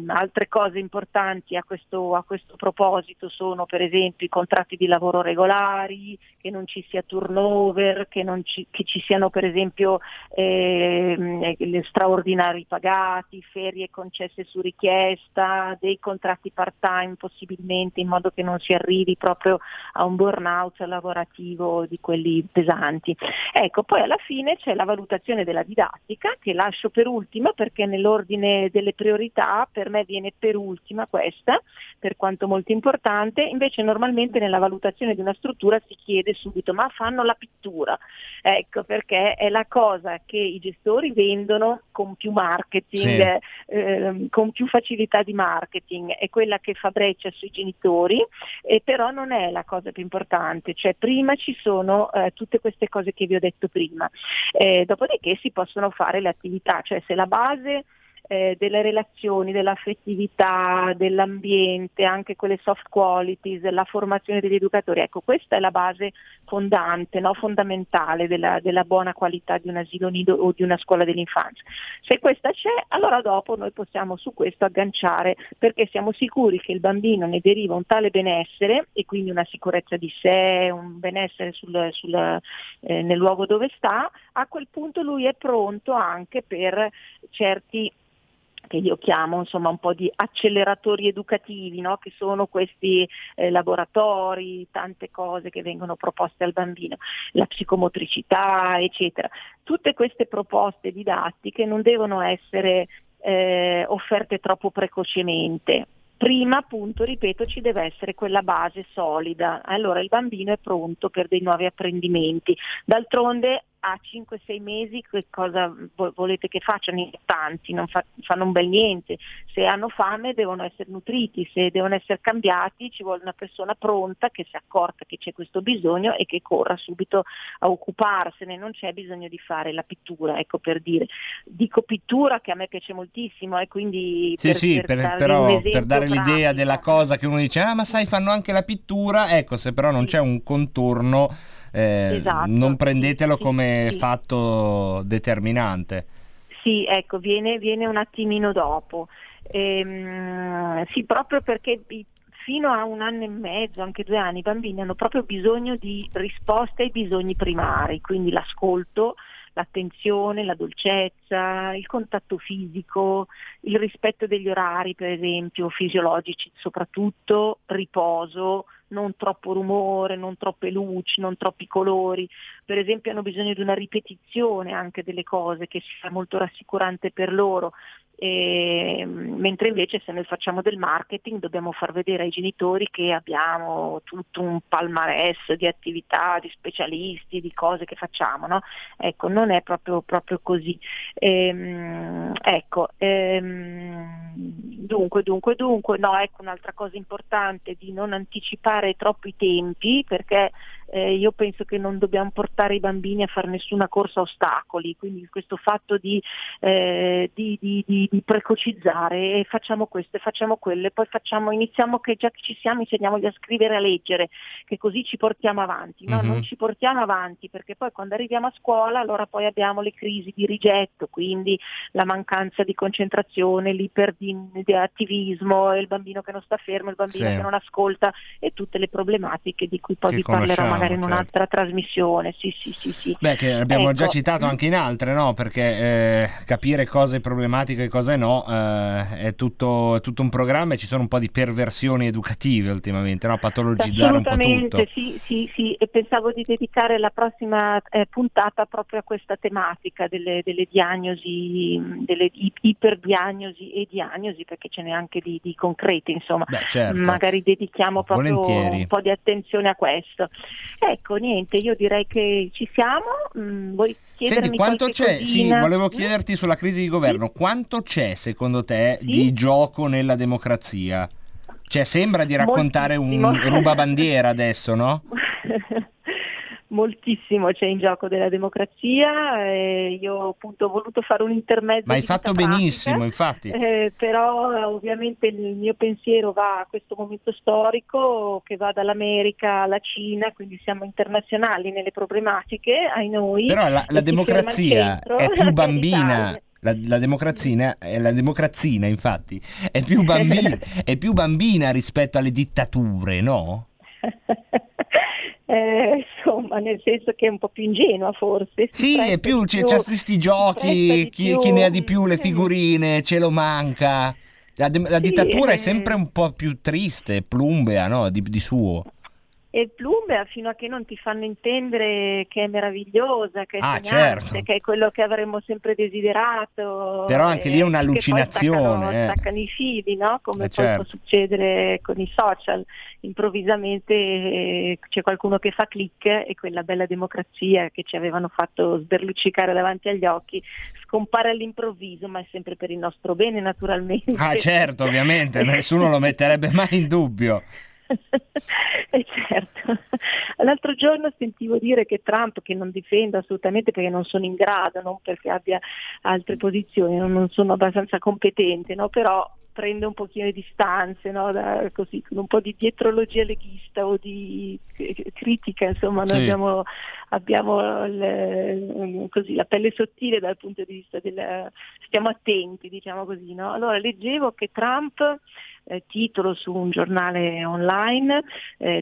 Altre cose importanti a questo proposito sono per esempio i contratti di lavoro regolari, che non ci sia turnover, che ci siano per esempio straordinari pagati, ferie concesse su richiesta, dei contratti part-time possibilmente, in modo che non si arrivi proprio a un burnout lavorativo di quelli pesanti. Ecco, poi alla fine c'è la valutazione della didattica, che lascio per ultima perché nell'ordine delle priorità per me viene per ultima questa, per quanto molto importante. Invece normalmente nella valutazione di una struttura si chiede subito: ma fanno la pittura? Ecco, perché è la cosa che i gestori vendono con più marketing, con più facilità di marketing, è quella che fa breccia sui genitori, e però non è la cosa più importante. Cioè prima ci sono tutte queste cose che vi ho detto prima, dopodiché si possono fare le attività, cioè se la base delle relazioni, dell'affettività, dell'ambiente, anche quelle soft qualities, la formazione degli educatori. Ecco, questa è la base fondante, no? Fondamentale della buona qualità di un asilo nido o di una scuola dell'infanzia. Se questa c'è, allora dopo noi possiamo su questo agganciare, perché siamo sicuri che il bambino ne deriva un tale benessere, e quindi una sicurezza di sé, un benessere nel luogo dove sta. A quel punto lui è pronto anche per certi, che io chiamo insomma un po' di acceleratori educativi, no? Che sono questi laboratori, tante cose che vengono proposte al bambino, la psicomotricità, eccetera. Tutte queste proposte didattiche non devono essere offerte troppo precocemente. Prima, appunto, ripeto, ci deve essere quella base solida. Allora il bambino è pronto per dei nuovi apprendimenti. D'altronde a 5-6 mesi che cosa volete che facciano i tanti? Non fanno un bel niente. Se hanno fame devono essere nutriti, se devono essere cambiati ci vuole una persona pronta che si accorta che c'è questo bisogno e che corra subito a occuparsene. Non c'è bisogno di fare la pittura, ecco, per dire. Dico pittura che a me piace moltissimo, e quindi per dare l'idea della cosa che uno dice: ah, ma sai, fanno anche la pittura. Ecco, se però non c'è un contorno, esatto, non prendetelo come fatto determinante. Sì, ecco, viene un attimino dopo. Sì, proprio perché fino a 1 anno e mezzo, anche 2 anni, i bambini hanno proprio bisogno di risposte ai bisogni primari, quindi l'ascolto, l'attenzione, la dolcezza, il contatto fisico, il rispetto degli orari, per esempio, fisiologici soprattutto, riposo, non troppo rumore, non troppe luci, non troppi colori. Per esempio hanno bisogno di una ripetizione anche delle cose che sia molto rassicurante per loro. Mentre invece se noi facciamo del marketing dobbiamo far vedere ai genitori che abbiamo tutto un palmarès di attività, di specialisti, di cose che facciamo, no? Ecco, non è proprio così. Dunque, no, ecco un'altra cosa importante, di non anticipare troppo i tempi, perché io penso che non dobbiamo portare i bambini a fare nessuna corsa a ostacoli, quindi questo fatto di precocizzare, e facciamo questo e facciamo quello, e poi iniziamo, che già che ci siamo insegniamogli a scrivere e a leggere, che così ci portiamo avanti. No, non ci portiamo avanti, perché poi quando arriviamo a scuola allora poi abbiamo le crisi di rigetto, quindi la mancanza di concentrazione, l'iperattivismo, il bambino che non sta fermo, il bambino che non ascolta, e tutte le problematiche di cui poi vi parlerò magari in un'altra trasmissione. Sì. Beh, che abbiamo già citato anche in altre, no? Perché capire cosa è problematica e cosa no è tutto un programma, e ci sono un po' di perversioni educative ultimamente, no? Patologizzare un po' tutto. Assolutamente, sì, e pensavo di dedicare la prossima puntata proprio a questa tematica delle diagnosi, delle iperdiagnosi e diagnosi, perché ce n'è anche di concrete, insomma. Beh, certo. Magari dedichiamo proprio un po' di attenzione a questo. Ecco, niente, io direi che ci siamo. Vuoi chiedermi? Senti, quanto c'è? Cosina? Sì, volevo chiederti sulla crisi di governo, quanto c'è secondo te di gioco nella democrazia? Cioè, sembra di raccontare un rubabandiera adesso, no? Moltissimo c'è in gioco della democrazia, io appunto ho voluto fare un intermezzo. Ma hai fatto benissimo, infatti. Però ovviamente il mio pensiero va a questo momento storico che va dall'America alla Cina, quindi siamo internazionali nelle problematiche, ai noi. Però la democrazia è più bambina. La democrazia, infatti, è più bambina rispetto alle dittature, no? Insomma, nel senso che è un po' più ingenua, forse. Sì, è più, c'è questi giochi, chi ne ha di più le figurine, ce lo manca. La dittatura è sempre un po' più triste, plumbea, no? Di suo. E plumbea fino a che non ti fanno intendere che è meravigliosa, che è sognante, certo, che è quello che avremmo sempre desiderato. Però anche lì è un'allucinazione. Attaccano i fili, no? Come poi certo, può succedere con i social. Improvvisamente c'è qualcuno che fa click e quella bella democrazia che ci avevano fatto sberluccicare davanti agli occhi scompare all'improvviso, ma è sempre per il nostro bene, naturalmente. Certo, ovviamente, nessuno lo metterebbe mai in dubbio. Certo. L'altro giorno sentivo dire che Trump, che non difendo assolutamente perché non sono in grado, non perché abbia altre posizioni, non sono abbastanza competente, no? Però prende un pochino di distanze, no? Da, così, con un po' di dietrologia leghista o di critica, insomma, noi abbiamo così, la pelle sottile dal punto di vista stiamo attenti, diciamo così, no? Allora, leggevo che Trump, titolo su un giornale online,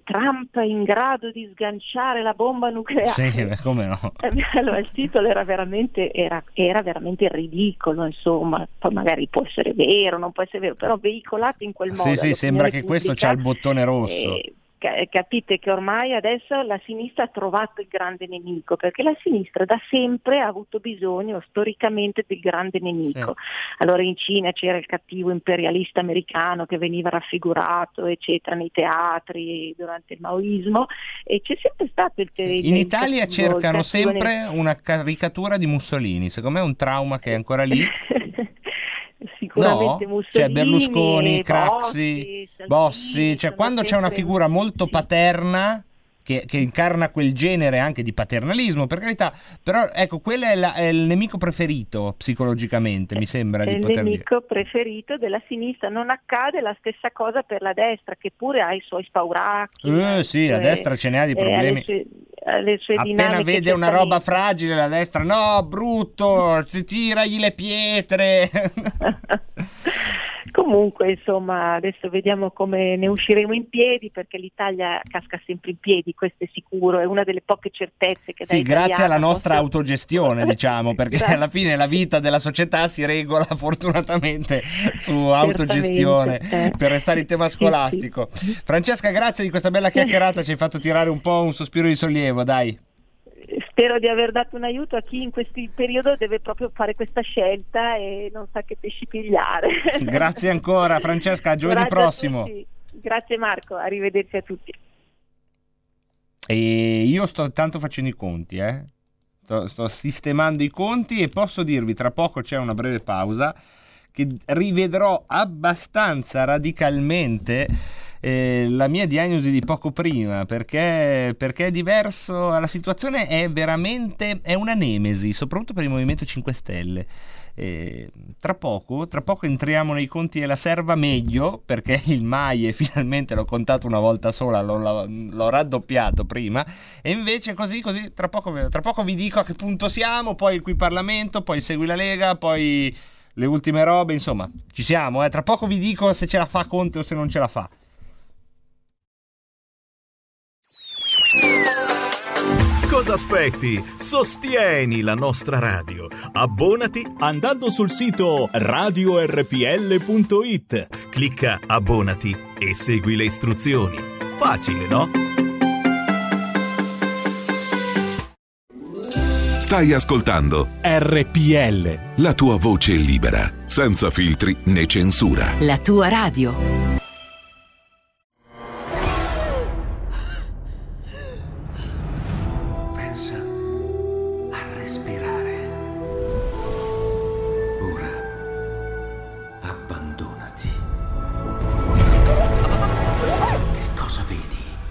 Trump in grado di sganciare la bomba nucleare. Sì, come no? Allora, il titolo era veramente ridicolo, insomma. Poi magari può essere vero, non può essere vero, però veicolato in quel modo. Sì, sembra che questo c'ha il bottone rosso. Capite che ormai adesso la sinistra ha trovato il grande nemico, perché la sinistra da sempre ha avuto bisogno storicamente del grande nemico. Allora in Cina c'era il cattivo imperialista americano che veniva raffigurato, eccetera, nei teatri durante il maoismo, e c'è sempre stato il in Italia cercano sempre una caricatura di Mussolini, secondo me è un trauma che è ancora lì. Sicuramente no, Mussolini, cioè Berlusconi, Craxi, Bossi, cioè quando c'è una figura molto paterna che incarna quel genere anche di paternalismo, per carità, però ecco, quello è il nemico preferito psicologicamente, mi sembra di poter dire. È il nemico preferito della sinistra. Non accade la stessa cosa per la destra, che pure ha i suoi spauracchi. La destra ce ne ha di problemi. Le sue appena vede una roba fragile la destra, no, brutto, tiragli le pietre. Comunque, insomma, adesso vediamo come ne usciremo in piedi, perché l'Italia casca sempre in piedi, questo è sicuro, è una delle poche certezze che sì, grazie alla nostra autogestione, diciamo, perché alla fine la vita della società si regola fortunatamente su autogestione, per restare in tema scolastico. Sì, sì. Francesca, grazie di questa bella chiacchierata, ci hai fatto tirare un po' un sospiro di sollievo, dai. Spero di aver dato un aiuto a chi in questo periodo deve proprio fare questa scelta e non sa che pesci pigliare. Grazie ancora Francesca, a giovedì prossimo. Grazie Marco, arrivederci a tutti. E io sto tanto facendo i conti, sto sistemando i conti e posso dirvi, tra poco c'è una breve pausa, che rivedrò abbastanza radicalmente la mia diagnosi di poco prima, perché è diverso, la situazione è veramente, è una nemesi, soprattutto per il Movimento 5 Stelle. Tra poco entriamo nei conti della serva meglio, perché il MAIE finalmente l'ho contato una volta sola, l'ho raddoppiato prima, e invece così tra poco vi dico a che punto siamo, poi qui Parlamento, poi segui la Lega, poi le ultime robe, insomma ci siamo, tra poco vi dico se ce la fa Conte o se non ce la fa. Cosa aspetti? Sostieni la nostra radio. Abbonati andando sul sito radiorpl.it. Clicca abbonati e segui le istruzioni. Facile, no? Stai ascoltando RPL. La tua voce è libera, senza filtri né censura. La tua radio.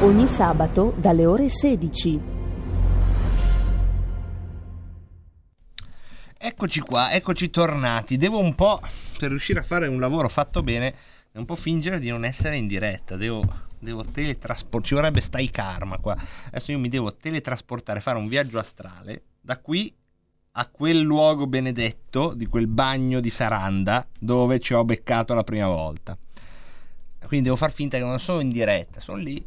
Ogni sabato dalle ore 16. Eccoci qua, eccoci tornati. Devo un po', per riuscire a fare un lavoro fatto bene, un po' fingere di non essere in diretta. Devo teletrasportare, ci vorrebbe stai karma qua. Adesso io mi devo teletrasportare, fare un viaggio astrale da qui a quel luogo benedetto, di quel bagno di Saranda, dove ci ho beccato la prima volta. Quindi devo far finta che non sono in diretta, sono lì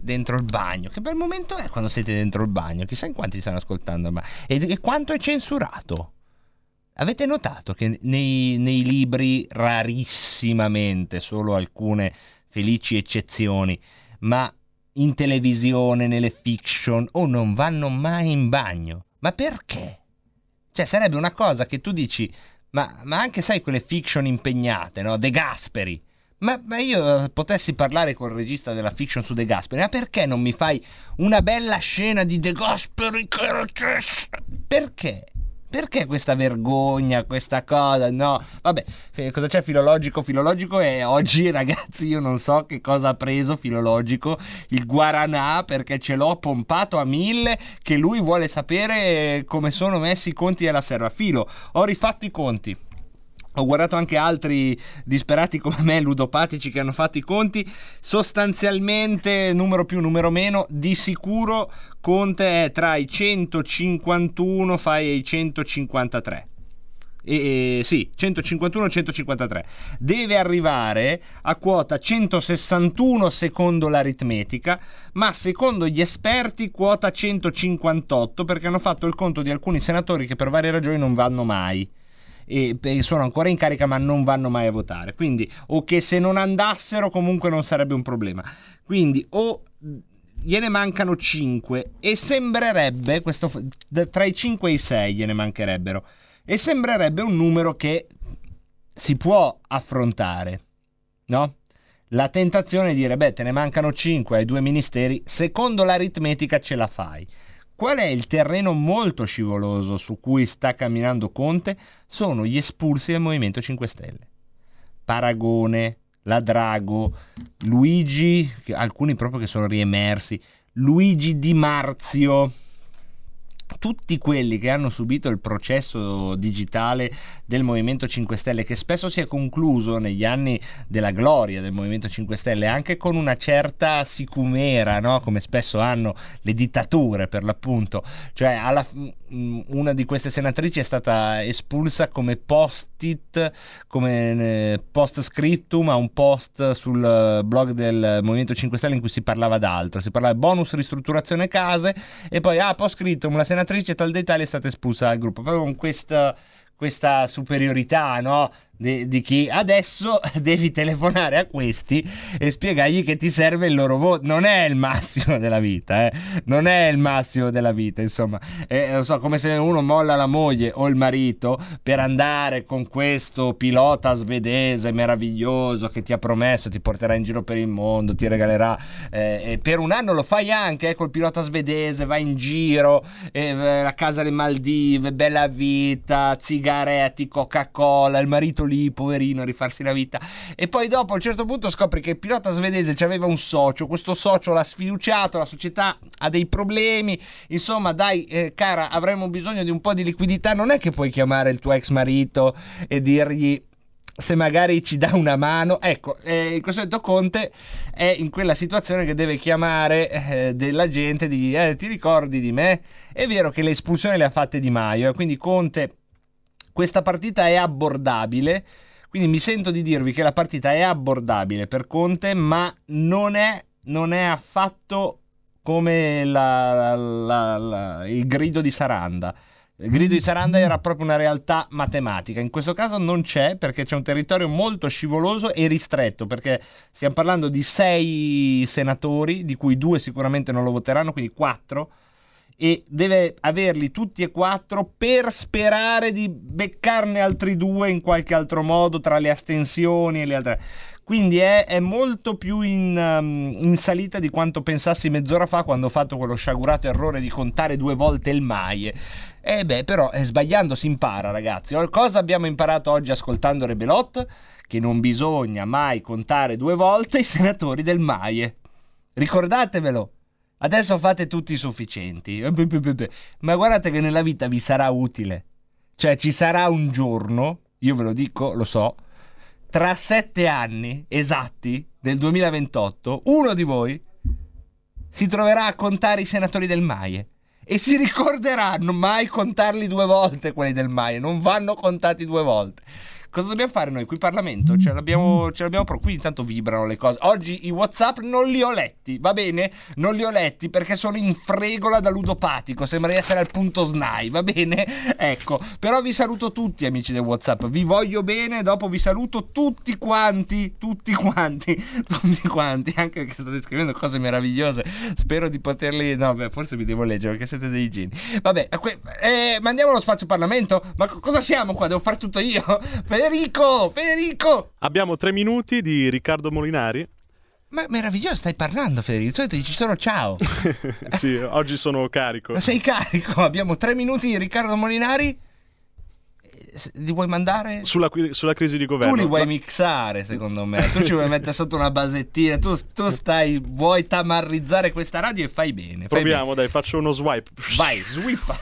dentro il bagno. Che bel momento è quando siete dentro il bagno, chissà in quanti stanno ascoltando, ma e quanto è censurato. Avete notato che nei libri rarissimamente, solo alcune felici eccezioni, ma in televisione, nelle fiction non vanno mai in bagno? Ma perché? Cioè, sarebbe una cosa che tu dici, ma anche, sai, quelle fiction impegnate, no? De Gasperi. Ma io potessi parlare col regista della fiction su De Gasperi, ma perché non mi fai una bella scena di De Gasperi? Perché? Perché questa vergogna, questa cosa? No, vabbè, cosa c'è Filologico? Filologico è oggi, ragazzi, io non so che cosa ha preso Filologico, il Guaranà, perché ce l'ho pompato a 1000, che lui vuole sapere come sono messi i conti della serva. Filo, ho rifatto i conti. Ho guardato anche altri disperati come me, ludopatici, che hanno fatto i conti. Sostanzialmente, numero più, numero meno, di sicuro Conte è tra i 151 e i 153. Sì, 151-153. Deve arrivare a quota 161 secondo l'aritmetica, ma secondo gli esperti quota 158, perché hanno fatto il conto di alcuni senatori che per varie ragioni non vanno mai. E sono ancora in carica ma non vanno mai a votare, quindi o che se non andassero comunque non sarebbe un problema, quindi o gliene mancano 5 e sembrerebbe questo, tra i 5 e i 6 gliene mancherebbero, e sembrerebbe un numero che si può affrontare, no? La tentazione è dire, te ne mancano 5 ai 2 ministeri, secondo l'aritmetica ce la fai. Qual è il terreno molto scivoloso su cui sta camminando Conte? Sono gli espulsi del Movimento 5 Stelle. Paragone, La Drago, Luigi, alcuni proprio che sono riemersi, Luigi Di Marzio, tutti quelli che hanno subito il processo digitale del Movimento 5 Stelle, che spesso si è concluso negli anni della gloria del Movimento 5 Stelle anche con una certa sicumera, no? Come spesso hanno le dittature, per l'appunto. Cioè una di queste senatrici è stata espulsa come post-it, come post-scriptum a un post sul blog del Movimento 5 Stelle in cui si parlava d'altro, si parlava bonus ristrutturazione case e poi post-scriptum la senatrice tal dei tali è stata espulsa dal gruppo, proprio con questa superiorità, no? Di chi adesso devi telefonare a questi e spiegargli che ti serve il loro voto. Non è il massimo della vita, non è il massimo della vita, insomma. Non so, come se uno molla la moglie o il marito per andare con questo pilota svedese meraviglioso che ti ha promesso ti porterà in giro per il mondo, ti regalerà, e per un anno lo fai anche col pilota svedese, vai in giro, la casa alle Maldive, bella vita, sigaretti, Coca-Cola, il marito lì poverino a rifarsi la vita, e poi dopo a un certo punto scopri che il pilota svedese c'aveva un socio, questo socio l'ha sfiduciato, la società ha dei problemi, insomma dai, cara, avremmo bisogno di un po' di liquidità. Non è che puoi chiamare il tuo ex marito e dirgli se magari ci dà una mano, ecco. In questo momento Conte è in quella situazione che deve chiamare della gente, ti ricordi di me? È vero che le espulsioni le ha fatte Di Maio, quindi Conte, questa partita è abbordabile, quindi mi sento di dirvi che la partita è abbordabile per Conte, ma non è affatto come il grido di Saranda. Il grido di Saranda era proprio una realtà matematica, in questo caso non c'è, perché c'è un territorio molto scivoloso e ristretto, perché stiamo parlando di 6 senatori, di cui 2 sicuramente non lo voteranno, quindi 4, e deve averli tutti e 4 per sperare di beccarne altri 2 in qualche altro modo tra le astensioni e le altre. Quindi è molto più in salita di quanto pensassi mezz'ora fa, quando ho fatto quello sciagurato errore di contare 2 volte il MAIE. Però sbagliando si impara, ragazzi. Cosa abbiamo imparato oggi ascoltando Rebelot? Che non bisogna mai contare 2 volte i senatori del MAIE. Ricordatevelo. Adesso fate tutti i sufficienti, ma guardate che nella vita vi sarà utile, cioè ci sarà un giorno, io ve lo dico, lo so, tra 7 anni esatti del 2028, uno di voi si troverà a contare i senatori del MAIE e si ricorderanno mai contarli 2 volte quelli del MAIE, non vanno contati 2 volte. Cosa dobbiamo fare noi qui in Parlamento? Ce l'abbiamo proprio, qui intanto vibrano le cose. Oggi i WhatsApp non li ho letti, va bene? Non li ho letti perché sono in fregola da ludopatico, sembra di essere al punto SNAI, va bene? Ecco, però vi saluto tutti amici del WhatsApp, vi voglio bene, dopo vi saluto tutti quanti, anche perché state scrivendo cose meravigliose, spero di poterli, forse vi devo leggere perché siete dei geni. Vabbè, ma andiamo allo spazio Parlamento? Ma cosa siamo qua? Devo far tutto io? Federico! Abbiamo 3 minuti di Riccardo Molinari. Ma meraviglioso, stai parlando Federico, di solito dici solo ciao. Sì, oggi sono carico. Sei carico, abbiamo 3 minuti di Riccardo Molinari. Li vuoi mandare? Sulla crisi di governo. Tu li vuoi mixare, secondo me. Tu ci vuoi mettere sotto una basettina. Vuoi tamarrizzare questa radio e fai bene. Proviamo, dai, faccio uno swipe. Vai, swipa.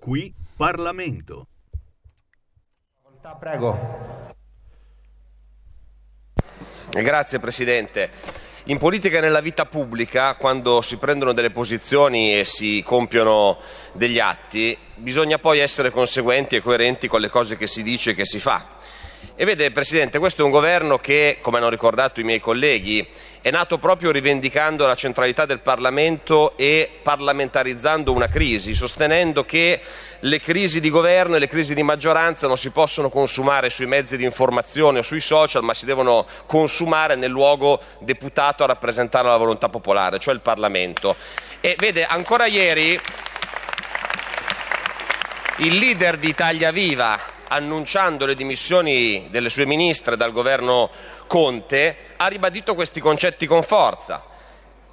Qui Parlamento. Prego. Grazie Presidente. In politica e nella vita pubblica, quando si prendono delle posizioni e si compiono degli atti, bisogna poi essere conseguenti e coerenti con le cose che si dice e che si fa. E vede Presidente, questo è un governo che, come hanno ricordato i miei colleghi, è nato proprio rivendicando la centralità del Parlamento e parlamentarizzando una crisi, sostenendo che le crisi di governo e le crisi di maggioranza non si possono consumare sui mezzi di informazione o sui social, ma si devono consumare nel luogo deputato a rappresentare la volontà popolare, cioè il Parlamento. E vede, ancora ieri il leader di Italia Viva annunciando le dimissioni delle sue ministre dal governo Conte, ha ribadito questi concetti con forza.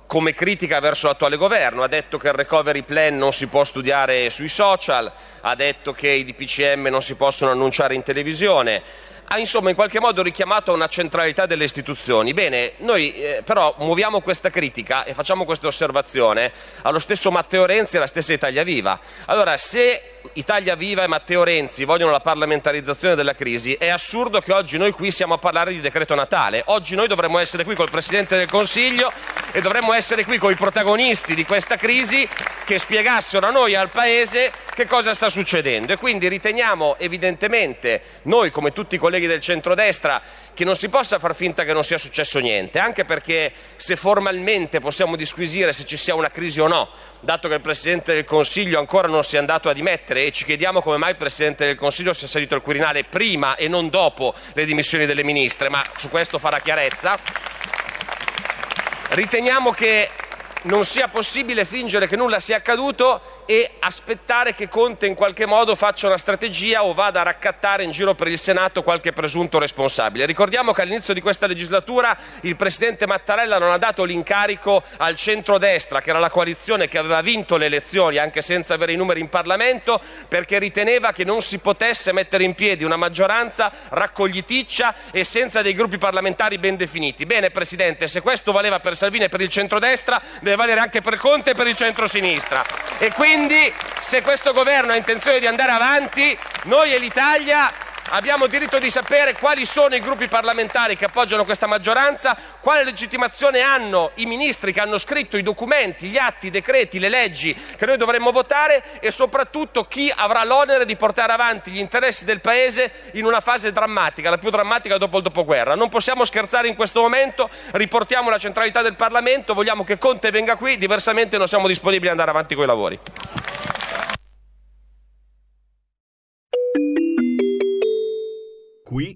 Come critica verso l'attuale governo, ha detto che il recovery plan non si può studiare sui social, ha detto che i DPCM non si possono annunciare in televisione, ha insomma in qualche modo richiamato a una centralità delle istituzioni. Bene, noi però muoviamo questa critica e facciamo questa osservazione allo stesso Matteo Renzi e alla stessa Italia Viva. Allora, se Italia Viva e Matteo Renzi vogliono la parlamentarizzazione della crisi, è assurdo che oggi noi qui siamo a parlare di decreto Natale. Oggi noi dovremmo essere qui col Presidente del Consiglio e dovremmo essere qui con i protagonisti di questa crisi che spiegassero a noi e al Paese che cosa sta succedendo. E quindi riteniamo evidentemente, noi come tutti i colleghi del centrodestra, che non si possa far finta che non sia successo niente, anche perché se formalmente possiamo disquisire se ci sia una crisi o no, dato che il Presidente del Consiglio ancora non si è andato a dimettere e ci chiediamo come mai il Presidente del Consiglio sia salito al Quirinale prima e non dopo le dimissioni delle ministre, ma su questo farà chiarezza. Riteniamo che non sia possibile fingere che nulla sia accaduto e aspettare che Conte in qualche modo faccia una strategia o vada a raccattare in giro per il Senato qualche presunto responsabile. Ricordiamo che all'inizio di questa legislatura il Presidente Mattarella non ha dato l'incarico al centrodestra, che era la coalizione che aveva vinto le elezioni anche senza avere i numeri in Parlamento, perché riteneva che non si potesse mettere in piedi una maggioranza raccogliticcia e senza dei gruppi parlamentari ben definiti. Bene Presidente, se questo valeva per Salvini e per il centrodestra, deve valere anche per Conte e per il centrosinistra. E quindi, se questo governo ha intenzione di andare avanti, noi e l'Italia abbiamo diritto di sapere quali sono i gruppi parlamentari che appoggiano questa maggioranza, quale legittimazione hanno i ministri che hanno scritto i documenti, gli atti, i decreti, le leggi che noi dovremmo votare e soprattutto chi avrà l'onere di portare avanti gli interessi del Paese in una fase drammatica, la più drammatica dopo il dopoguerra. Non possiamo scherzare in questo momento, riportiamo la centralità del Parlamento, vogliamo che Conte venga qui, diversamente non siamo disponibili ad andare avanti coi lavori. Qui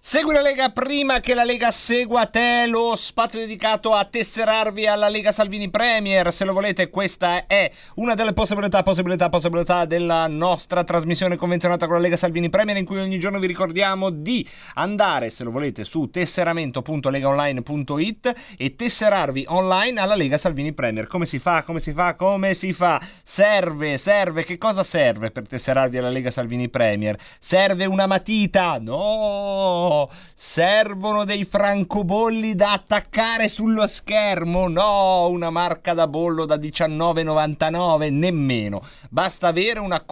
Segui la Lega prima che la Lega segua te, lo spazio dedicato a tesserarvi alla Lega Salvini Premier. Se lo volete, questa è una delle possibilità della nostra trasmissione convenzionata con la Lega Salvini Premier, in cui ogni giorno vi ricordiamo di andare, se lo volete, su tesseramento.legaonline.it e tesserarvi online alla Lega Salvini Premier. Come si fa? Serve. Che cosa serve per tesserarvi alla Lega Salvini Premier? Serve una matita? No! Servono dei francobolli da attaccare sullo schermo? No, una marca da bollo da 19,99? Nemmeno. Basta avere una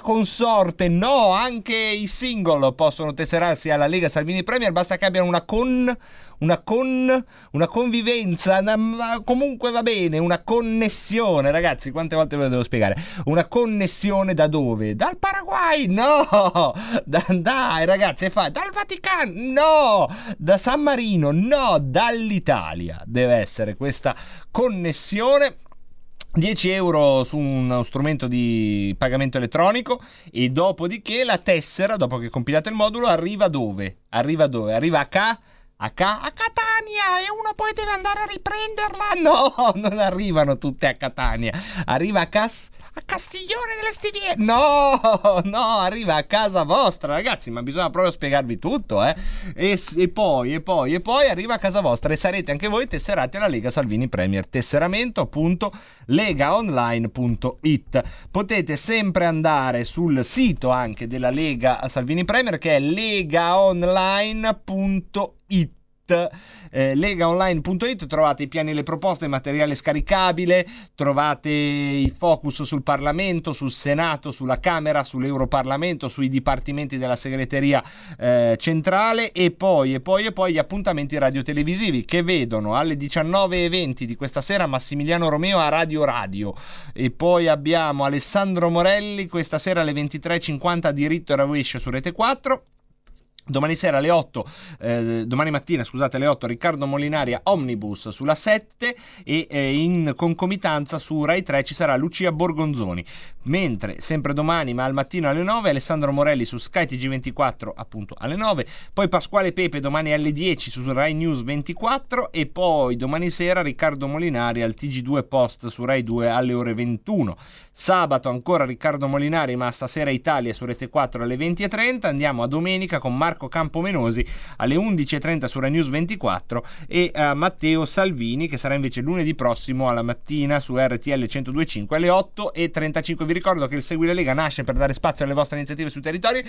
consorte? No, anche i single possono tesserarsi alla Lega Salvini Premier, basta che abbiano una convivenza, comunque va bene, una connessione. Ragazzi, quante volte ve lo devo spiegare? Una connessione da dove? Dal Paraguay? No! Dai ragazzi, dal Vaticano? No! Da San Marino? No! Dall'Italia deve essere questa connessione. 10 euro su uno strumento di pagamento elettronico e dopodiché la tessera, dopo che compilate il modulo, arriva dove? Arriva a Catania, e uno poi deve andare a riprenderla. No, non arrivano tutte a Catania, arriva a Castiglione delle Stiviere. No, arriva a casa vostra, ragazzi, ma bisogna proprio spiegarvi tutto, e poi arriva a casa vostra e sarete anche voi tesserati alla Lega Salvini Premier. tesseramento.legaonline.it. potete sempre andare sul sito anche della Lega Salvini Premier, che è legaonline.it. legaonline.it. trovate i piani e le proposte, il materiale scaricabile, trovate i focus sul Parlamento, sul Senato, sulla Camera, sull'Europarlamento, sui dipartimenti della segreteria centrale, e poi gli appuntamenti radiotelevisivi che vedono alle 19:20 di questa sera Massimiliano Romeo a Radio, e poi abbiamo Alessandro Morelli questa sera alle 23:50 Diritto e Rovescio su Rete 4. Domani sera alle 8, domani mattina, scusate, alle 8 Riccardo Molinari a Omnibus sulla 7 e in concomitanza su Rai 3 ci sarà Lucia Borgonzoni, mentre sempre domani ma al mattino alle 9 Alessandro Morelli su Sky TG24 appunto alle 9, poi Pasquale Pepe domani alle 10 su Rai News 24 e poi domani sera Riccardo Molinari al TG2 Post su Rai 2 alle ore 21. Sabato ancora Riccardo Molinari ma stasera Italia su Rete 4 alle 20:30. Andiamo a domenica con Marco Campomenosi alle 11:30 su Rai News 24 e Matteo Salvini, che sarà invece lunedì prossimo alla mattina su RTL 102.5 alle 8:35. Vi ricordo che il Segui la Lega nasce per dare spazio alle vostre iniziative sul territorio,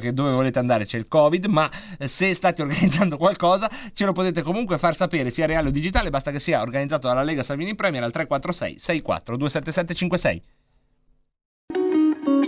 che dove volete andare c'è il Covid, ma se state organizzando qualcosa ce lo potete comunque far sapere sia reale o digitale, basta che sia organizzato dalla Lega Salvini Premier al 346 64 27756.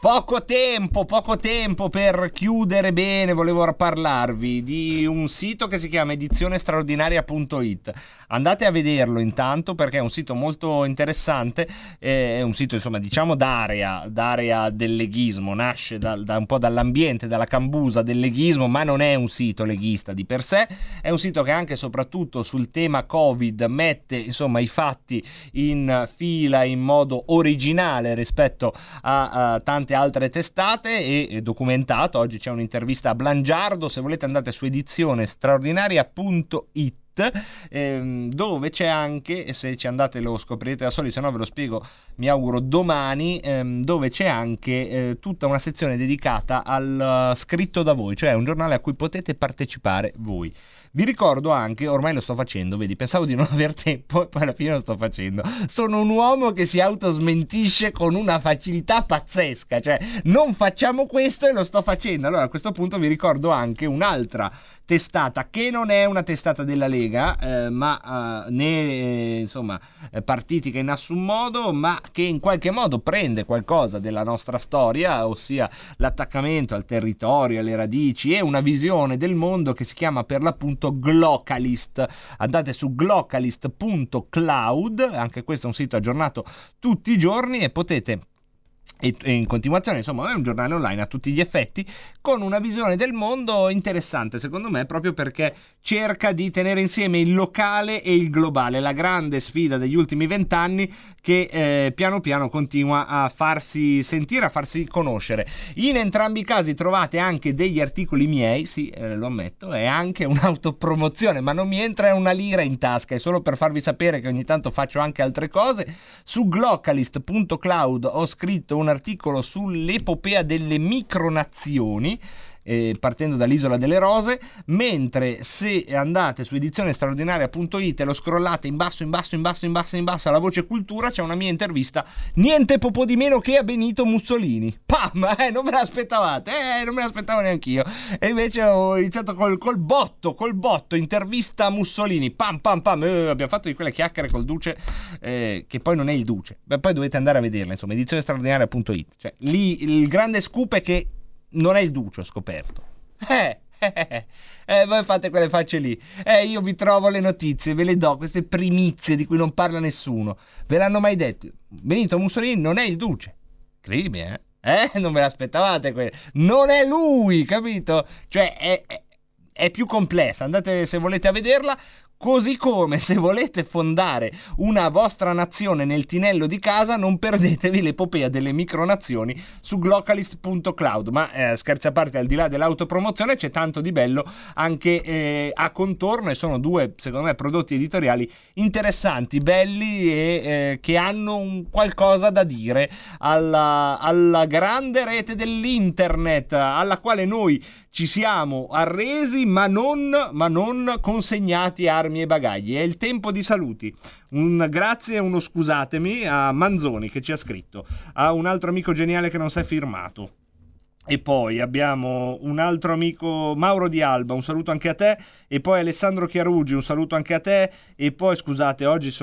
Poco tempo per chiudere bene, volevo parlarvi di un sito che si chiama edizionestraordinaria.it. Andate a vederlo intanto perché è un sito molto interessante, è un sito insomma diciamo d'area del leghismo, nasce da un po' dall'ambiente, dalla cambusa del leghismo, ma non è un sito leghista di per sé, è un sito che anche soprattutto sul tema Covid mette insomma i fatti in fila in modo originale rispetto a tante altre testate e documentato. Oggi c'è un'intervista a Blangiardo, se volete andate su edizionestraordinaria.it, dove c'è anche, se ci andate lo scoprirete da soli, se no ve lo spiego mi auguro domani, dove c'è anche tutta una sezione dedicata al scritto da voi, cioè un giornale a cui potete partecipare voi. Vi ricordo anche, ormai lo sto facendo, vedi, pensavo di non aver tempo e poi alla fine lo sto facendo, sono un uomo che si autosmentisce con una facilità pazzesca, cioè non facciamo questo e lo sto facendo. Allora a questo punto vi ricordo anche un'altra testata che non è una testata della Lega, ma né insomma partitica in nessun modo, ma che in qualche modo prende qualcosa della nostra storia, ossia l'attaccamento al territorio, alle radici e una visione del mondo che si chiama per l'appunto Glocalist. Andate su glocalist.cloud, anche questo è un sito aggiornato tutti i giorni e potete, e in continuazione insomma è un giornale online a tutti gli effetti con una visione del mondo interessante secondo me, proprio perché cerca di tenere insieme il locale e il globale, la grande sfida degli ultimi 20 anni che piano piano continua a farsi sentire, a farsi conoscere. In entrambi i casi trovate anche degli articoli miei, sì, lo ammetto, è anche un'autopromozione, ma non mi entra una lira in tasca, è solo per farvi sapere che ogni tanto faccio anche altre cose. Su glocalist.cloud ho scritto un articolo sull'epopea delle micronazioni, partendo dall'Isola delle Rose, mentre se andate su edizionestraordinaria.it e lo scrollate in basso alla voce cultura c'è una mia intervista niente poco di meno che a Benito Mussolini. Pam! Non me l'aspettavate, non me l'aspettavo neanch'io, e invece ho iniziato col botto intervista a Mussolini, pam, abbiamo fatto di quelle chiacchiere col Duce, che poi non è il Duce. Beh, poi dovete andare a vederla, insomma, edizionestraordinaria.it, cioè lì il grande scoop è che non è il Duce, ho scoperto. Voi fate quelle facce lì. Io vi trovo le notizie, ve le do, queste primizie di cui non parla nessuno. Ve l'hanno mai detto? Benito Mussolini non è il Duce. Crimine, eh? Non ve l'aspettavate quelle. Non è lui, capito? Cioè, è più complessa. Andate, se volete, a vederla. Così come se volete fondare una vostra nazione nel tinello di casa, non perdetevi l'epopea delle micronazioni su glocalist.cloud. Ma scherzi a parte, al di là dell'autopromozione c'è tanto di bello anche a contorno, e sono due secondo me prodotti editoriali interessanti, belli e che hanno un qualcosa da dire alla grande rete dell'internet alla quale noi ci siamo arresi ma non consegnati armi e bagagli. È il tempo di saluti, un grazie e uno scusatemi a Manzoni che ci ha scritto, a un altro amico geniale che non si è firmato, e poi abbiamo un altro amico, Mauro Di Alba, un saluto anche a te, e poi Alessandro Chiarugi, un saluto anche a te, e poi scusate oggi non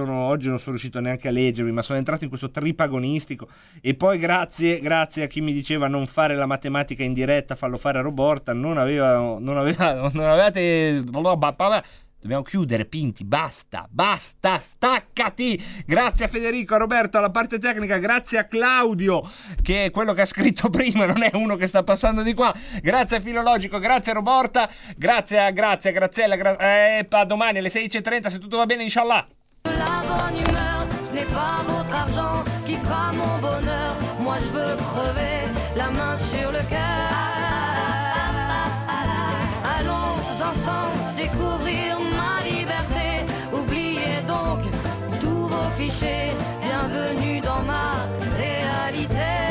sono riuscito neanche a leggervi, ma sono entrato in questo trip agonistico. E poi grazie a chi mi diceva non fare la matematica in diretta, fallo fare a Roberta, non avevate Dobbiamo chiudere, Pinti, basta, basta, staccati! Grazie a Federico, a Roberto, alla parte tecnica, grazie a Claudio, che è quello che ha scritto prima, non è uno che sta passando di qua, grazie a Filologico, grazie a Roberta, grazie a Graziella, a domani alle 16:30, se tutto va bene, inshallah! La bonne humeur, ce n'est pas votre argent qui fera mon bonheur, moi je veux crever la main sur le cœur. Allons ensemble découvrir ma liberté, oubliez donc tous vos clichés, bienvenue dans ma réalité.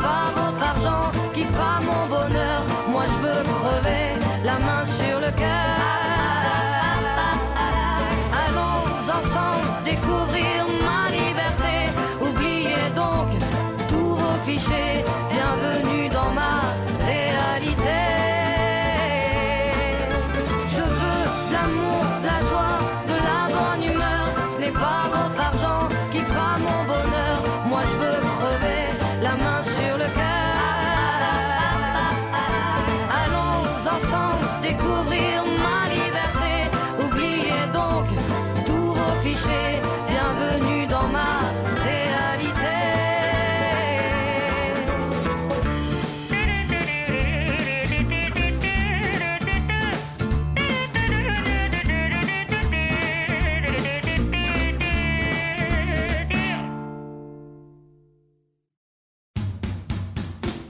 Pas votre argent qui fera mon bonheur, moi je veux crever la main sur le cœur. Allons ensemble découvrir ma liberté, oubliez donc tous vos clichés, bienvenue dans ma réalité. Je veux de l'amour, de la joie, de la bonne humeur, ce n'est pas votre argent qui fera mon bonheur, moi je veux crever la main sur le cœur. Allons ensemble découvrir ma liberté, oubliez donc tous vos clichés, bienvenue dans ma réalité.